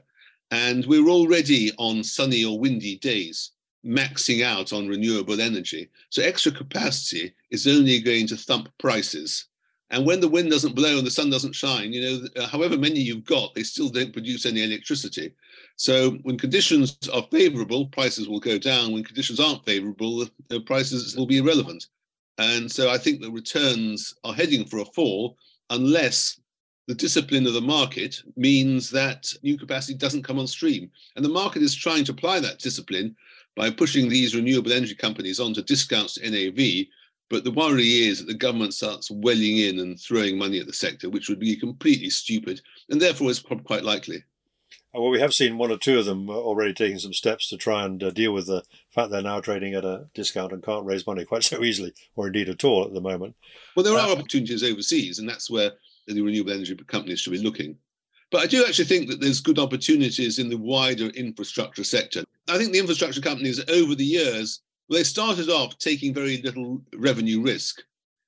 And we're already on sunny or windy days maxing out on renewable energy. So extra capacity is only going to thump prices. And when the wind doesn't blow and the sun doesn't shine, you know, however many you've got, they still don't produce any electricity. So when conditions are favorable, prices will go down. When conditions aren't favorable, the prices will be irrelevant. And so I think the returns are heading for a fall unless the discipline of the market means that new capacity doesn't come on stream. And the market is trying to apply that discipline by pushing these renewable energy companies onto discounts to N A V. But the worry is that the government starts welling in and throwing money at the sector, which would be completely stupid, and therefore is quite likely. Well, we have seen one or two of them already taking some steps to try and uh, deal with the fact they're now trading at a discount and can't raise money quite so easily, or indeed at all at the moment. Well, there are uh, opportunities overseas, and that's where the renewable energy companies should be looking. But I do actually think that there's good opportunities in the wider infrastructure sector. I think the infrastructure companies over the years, well, they started off taking very little revenue risk.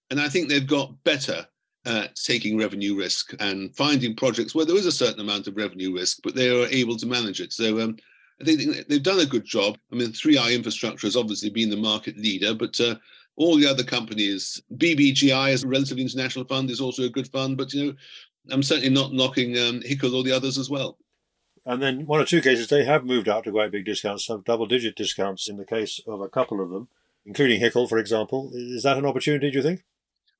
And I think they've got better at taking revenue risk and finding projects where there is a certain amount of revenue risk, but they are able to manage it. So um, I think they've done a good job. I mean, three I Infrastructure has obviously been the market leader, but uh, all the other companies, B B G I as a relatively international fund is also a good fund, but, you know, I'm certainly not knocking um, H I C L or the others as well. And then one or two cases, they have moved out to quite big discounts, some double-digit discounts in the case of a couple of them, including H I C L, for example. Is that an opportunity, do you think?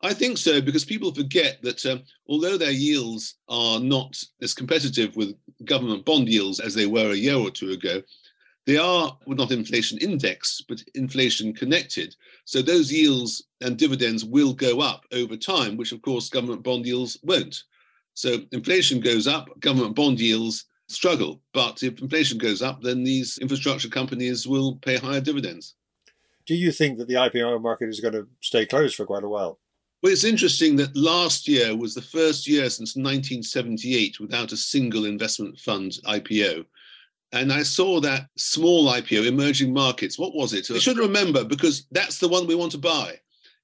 I think so, because people forget that um, although their yields are not as competitive with government bond yields as they were a year or two ago, they are well, not inflation indexed, but inflation connected. So those yields and dividends will go up over time, which, of course, government bond yields won't. So inflation goes up, government bond yields struggle. But if inflation goes up, then these infrastructure companies will pay higher dividends. Do you think that the I P O market is going to stay closed for quite a while? Well, it's interesting that last year was the first year since nineteen seventy-eight without a single investment fund I P O. And I saw that small I P O, emerging markets. What was it? I should remember, because that's the one we want to buy.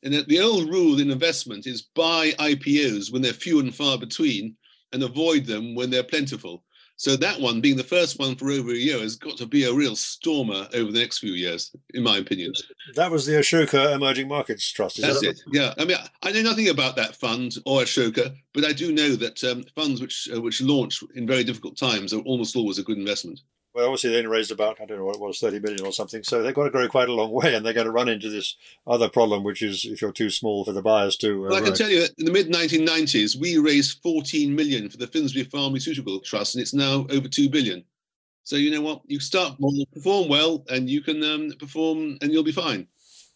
And the old rule in investment is buy I P Os when they're few and far between and avoid them when they're plentiful. So that one, being the first one for over a year, has got to be a real stormer over the next few years, in my opinion. That was the Ashoka Emerging Markets Trust. Is That's that it. One? Yeah. I mean, I know nothing about that fund or Ashoka, but I do know that um, funds which uh, which launch in very difficult times are almost always a good investment. Well, obviously, they only raised about, I don't know what it was, thirty million or something. So they've got to go quite a long way, and they're going to run into this other problem, which is if you're too small for the buyers to... Uh, well, I can road. tell you that in the mid nineteen nineties, we raised fourteen million for the Finsbury Pharmaceutical Trust, and it's now over two billion. So you know what? You start, you perform well, and you can um, perform, and you'll be fine.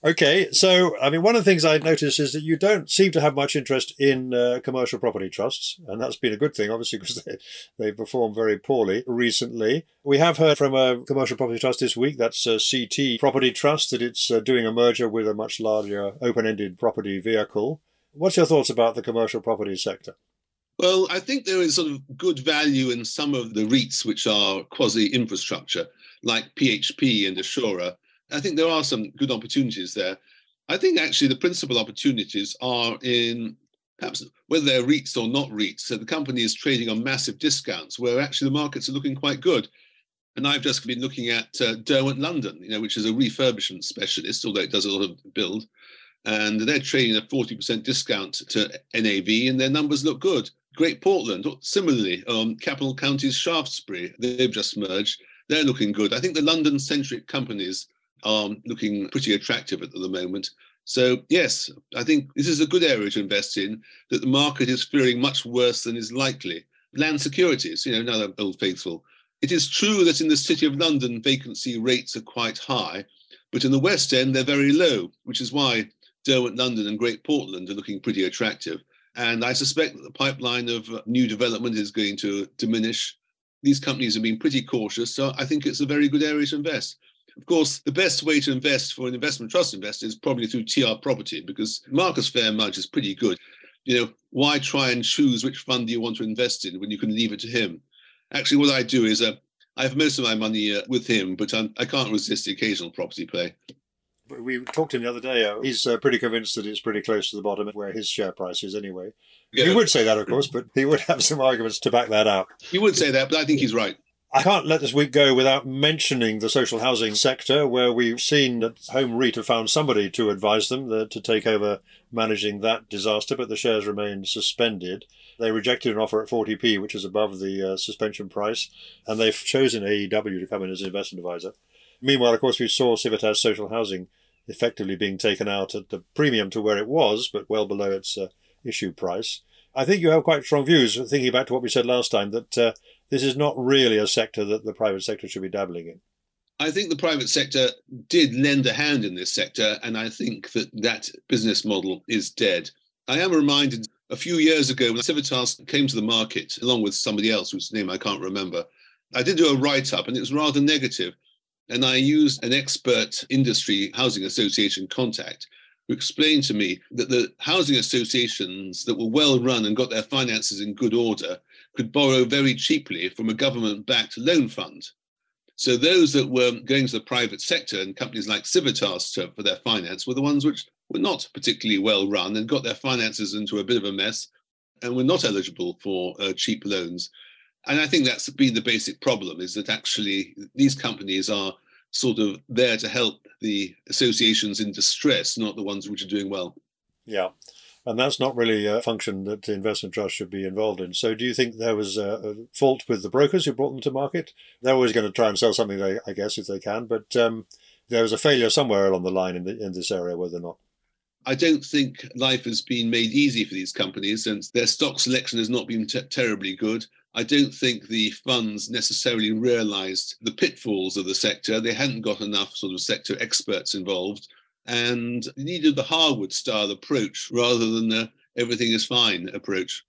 Okay. So, I mean, one of the things I noticed is that you don't seem to have much interest in uh, commercial property trusts. And that's been a good thing, obviously, because they, they performed very poorly recently. We have heard from a commercial property trust this week, that's uh, C T Property Trust, that it's uh, doing a merger with a much larger open-ended property vehicle. What's your thoughts about the commercial property sector? Well, I think there is sort of good value in some of the REITs, which are quasi-infrastructure, like P H P and Assura. I think there are some good opportunities there. I think actually the principal opportunities are in perhaps whether they're REITs or not REITs. So the company is trading on massive discounts where actually the markets are looking quite good. And I've just been looking at uh, Derwent London, you know, which is a refurbishment specialist, although it does a lot of build. And they're trading a forty percent discount to N A V, and their numbers look good. Great Portland, similarly, um, Capital Counties Shaftesbury, they've just merged. They're looking good. I think the London-centric companies are looking pretty attractive at the moment. So, yes, I think this is a good area to invest in, that the market is fearing much worse than is likely. Land securities, you know, another old faithful. It is true that in the City of London, vacancy rates are quite high, but in the West End, they're very low, which is why Derwent London and Great Portland are looking pretty attractive. And I suspect that the pipeline of new development is going to diminish. These companies have been pretty cautious, so I think it's a very good area to invest. Of course, the best way to invest for an investment trust investor is probably through T R Property, because Marcus Fairmudge is pretty good. You know, why try and choose which fund you want to invest in when you can leave it to him? Actually, what I do is uh, I have most of my money uh, with him, but I'm, I can't resist the occasional property play. We talked to him the other day. Uh, he's uh, pretty convinced that it's pretty close to the bottom where his share price is anyway. Yeah. He would say that, of course, but he would have some arguments to back that up. He would say that, but I think he's right. I can't let this week go without mentioning the social housing sector, where we've seen that Home REIT have found somebody to advise them that, to take over managing that disaster, but the shares remain suspended. They rejected an offer at forty p, which is above the uh, suspension price, and they've chosen A E W to come in as an investment advisor. Meanwhile, of course, we saw Civitas Social Housing effectively being taken out at the premium to where it was, but well below its uh, issue price. I think you have quite strong views, thinking back to what we said last time, that uh, this is not really a sector that the private sector should be dabbling in. I think the private sector did lend a hand in this sector, and I think that that business model is dead. I am reminded a few years ago when Civitas came to the market, along with somebody else whose name I can't remember, I did do a write-up, and it was rather negative. And I used an expert industry housing association contact who explained to me that the housing associations that were well run and got their finances in good order could borrow very cheaply from a government-backed loan fund. So those that were going to the private sector and companies like Civitas to, for their finance were the ones which were not particularly well run and got their finances into a bit of a mess and were not eligible for uh, cheap loans. And I think that's been the basic problem, is that actually these companies are sort of there to help the associations in distress, not the ones which are doing well. Yeah. And that's not really a function that the investment trust should be involved in. So do you think there was a fault with the brokers who brought them to market? They're always going to try and sell something, I guess, if they can. But um, there was a failure somewhere along the line in, the, in this area, whether or not. I don't think life has been made easy for these companies, and their stock selection has not been te- terribly good. I don't think the funds necessarily realised the pitfalls of the sector. They hadn't got enough sort of sector experts involved and needed the Harwood-style approach rather than the everything-is-fine approach.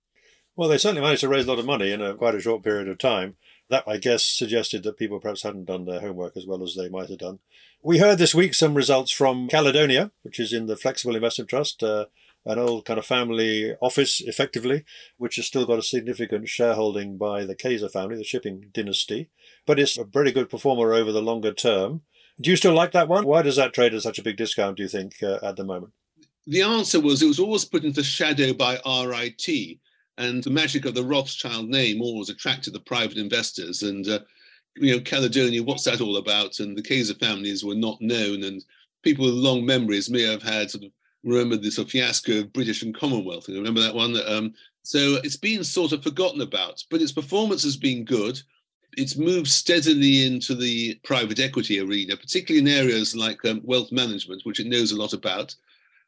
Well, they certainly managed to raise a lot of money in a, quite a short period of time. That, I guess, suggested that people perhaps hadn't done their homework as well as they might have done. We heard this week some results from Caledonia, which is in the Flexible Investment Trust, uh, an old kind of family office, effectively, which has still got a significant shareholding by the Kaiser family, the shipping dynasty. But it's a very good performer over the longer term. Do you still like that one? Why does that trade at such a big discount, do you think, uh, at the moment? The answer was it was always put into shadow by R I T. And the magic of the Rothschild name always attracted the private investors. And, uh, you know, Caledonia, what's that all about? And the Kaiser families were not known. And people with long memories may have had sort of remember this sort of fiasco of British and Commonwealth. You remember that one? Um, so it's been sort of forgotten about, but its performance has been good. It's moved steadily into the private equity arena, particularly in areas like um, wealth management, which it knows a lot about.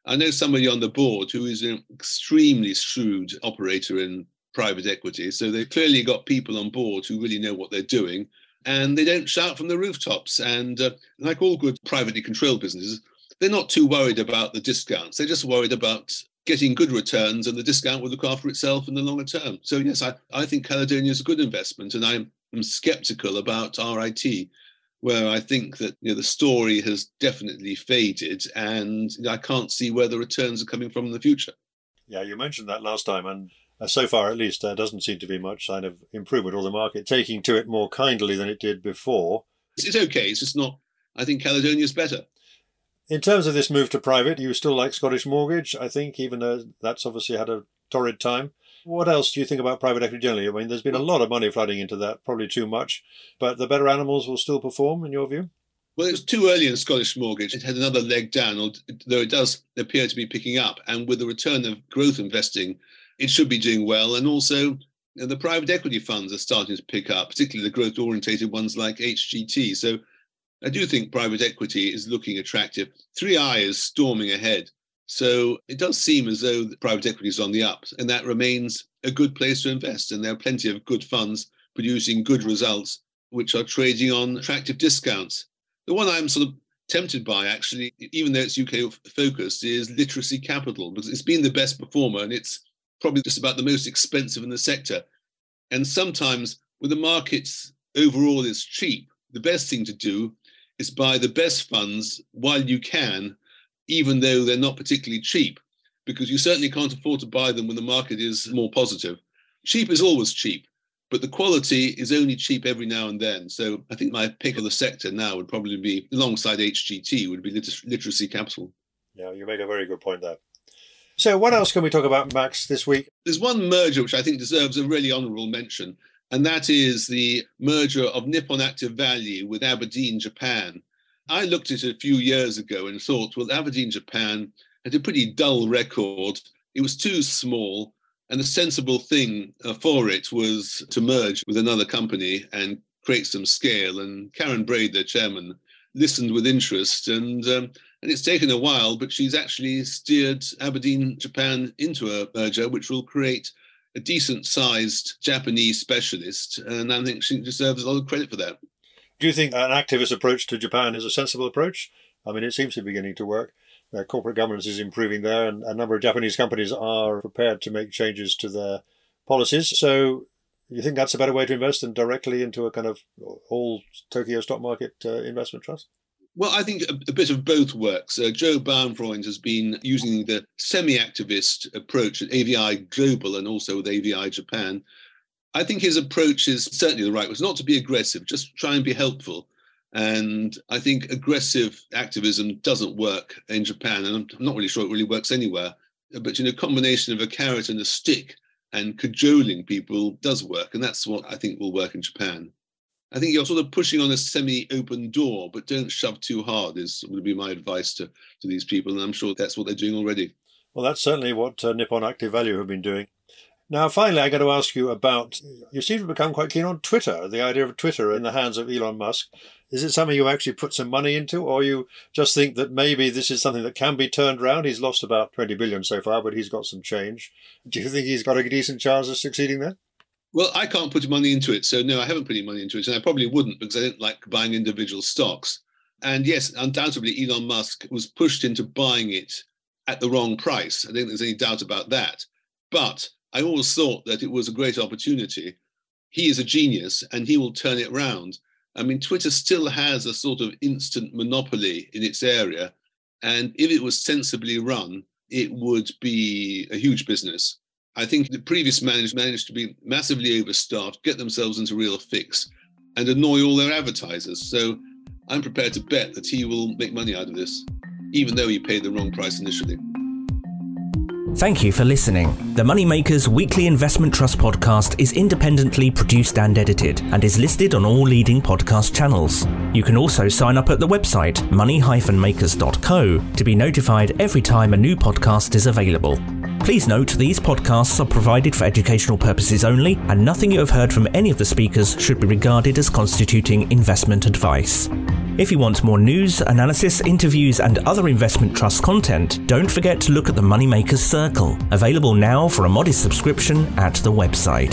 I know somebody on the board who is an extremely shrewd operator in private equity. So they've clearly got people on board who really know what they're doing, and they don't shout from the rooftops. And uh, like all good privately controlled businesses, they're not too worried about the discounts. They're just worried about getting good returns, and the discount will look after itself in the longer term. So, yes, I, I think Caledonia is a good investment, and I'm, I'm sceptical about R I T, where I think that, you know, the story has definitely faded, and I can't see where the returns are coming from in the future. Yeah, you mentioned that last time, and so far at least there doesn't seem to be much sign of improvement, or the market taking to it more kindly than it did before. It's, it's okay. It's just not, I think Caledonia's better. In terms of this move to private, you still like Scottish Mortgage, I think, even though that's obviously had a torrid time. What else do you think about private equity generally? I mean, there's been a lot of money flooding into that, probably too much, but the better animals will still perform, in your view? Well, it was too early in Scottish Mortgage. It had another leg down, though it does appear to be picking up. And with the return of growth investing, it should be doing well. And also, and the private equity funds are starting to pick up, particularly the growth-orientated ones like H G T. So I do think private equity is looking attractive. three I is storming ahead. So it does seem as though the private equity is on the up, and that remains a good place to invest. And there are plenty of good funds producing good results, which are trading on attractive discounts. The one I'm sort of tempted by, actually, even though it's U K-focused, is Literacy Capital, because it's been the best performer, and it's probably just about the most expensive in the sector. And sometimes when the markets overall is cheap, the best thing to do is buy the best funds while you can, even though they're not particularly cheap, because you certainly can't afford to buy them when the market is more positive. Cheap is always cheap, but the quality is only cheap every now and then. So I think my pick of the sector now would probably be, alongside H G T, would be liter- literacy capital. Yeah, you make a very good point there. So what else can we talk about, Max, this week? There's one merger which I think deserves a really honourable mention, and that is the merger of Nippon Active Value with Aberdeen Japan. I looked at it a few years ago and thought, well, Aberdeen Japan had a pretty dull record. It was too small, and the sensible thing for it was to merge with another company and create some scale. And Karen Braid, their chairman, listened with interest, and um, and it's taken a while, but she's actually steered Aberdeen Japan into a merger which will create a decent-sized Japanese specialist, and I think she deserves a lot of credit for that. Do you think an activist approach to Japan is a sensible approach? I mean, it seems to be beginning to work. Their corporate governance is improving there, and a number of Japanese companies are prepared to make changes to their policies. So you think that's a better way to invest than directly into a kind of all Tokyo stock market uh, investment trust? Well, I think a, a bit of both works. Uh, Joe Baumfreund has been using the semi-activist approach at A V I Global and also with A V I Japan. I think his approach is certainly the right one. It's not to be aggressive, just try and be helpful. And I think aggressive activism doesn't work in Japan, and I'm not really sure it really works anywhere. But, you know, a combination of a carrot and a stick and cajoling people does work, and that's what I think will work in Japan. I think you're sort of pushing on a semi-open door, but don't shove too hard is would be my advice to, to these people, and I'm sure that's what they're doing already. Well, that's certainly what uh, Nippon Active Value have been doing. Now, finally, I got to ask you about, you seem to become quite keen on Twitter, the idea of Twitter in the hands of Elon Musk. Is it something you actually put some money into, or you just think that maybe this is something that can be turned around? He's lost about twenty billion so far, but he's got some change. Do you think he's got a decent chance of succeeding there? Well, I can't put money into it. So no, I haven't put any money into it. And I probably wouldn't, because I don't like buying individual stocks. And yes, undoubtedly, Elon Musk was pushed into buying it at the wrong price. I don't think there's any doubt about that. But I always thought that it was a great opportunity. He is a genius, and he will turn it round. I mean, Twitter still has a sort of instant monopoly in its area. And if it was sensibly run, it would be a huge business. I think the previous managers managed to be massively overstaffed, get themselves into real fix, and annoy all their advertisers. So I'm prepared to bet that he will make money out of this, even though he paid the wrong price initially. Thank you for listening. The Moneymakers Weekly Investment Trust podcast is independently produced and edited and is listed on all leading podcast channels. You can also sign up at the website money dash makers dot co to be notified every time a new podcast is available. Please note these podcasts are provided for educational purposes only, and nothing you have heard from any of the speakers should be regarded as constituting investment advice. If you want more news, analysis, interviews and other investment trust content, don't forget to look at the Moneymakers Circle, available now for a modest subscription at the website.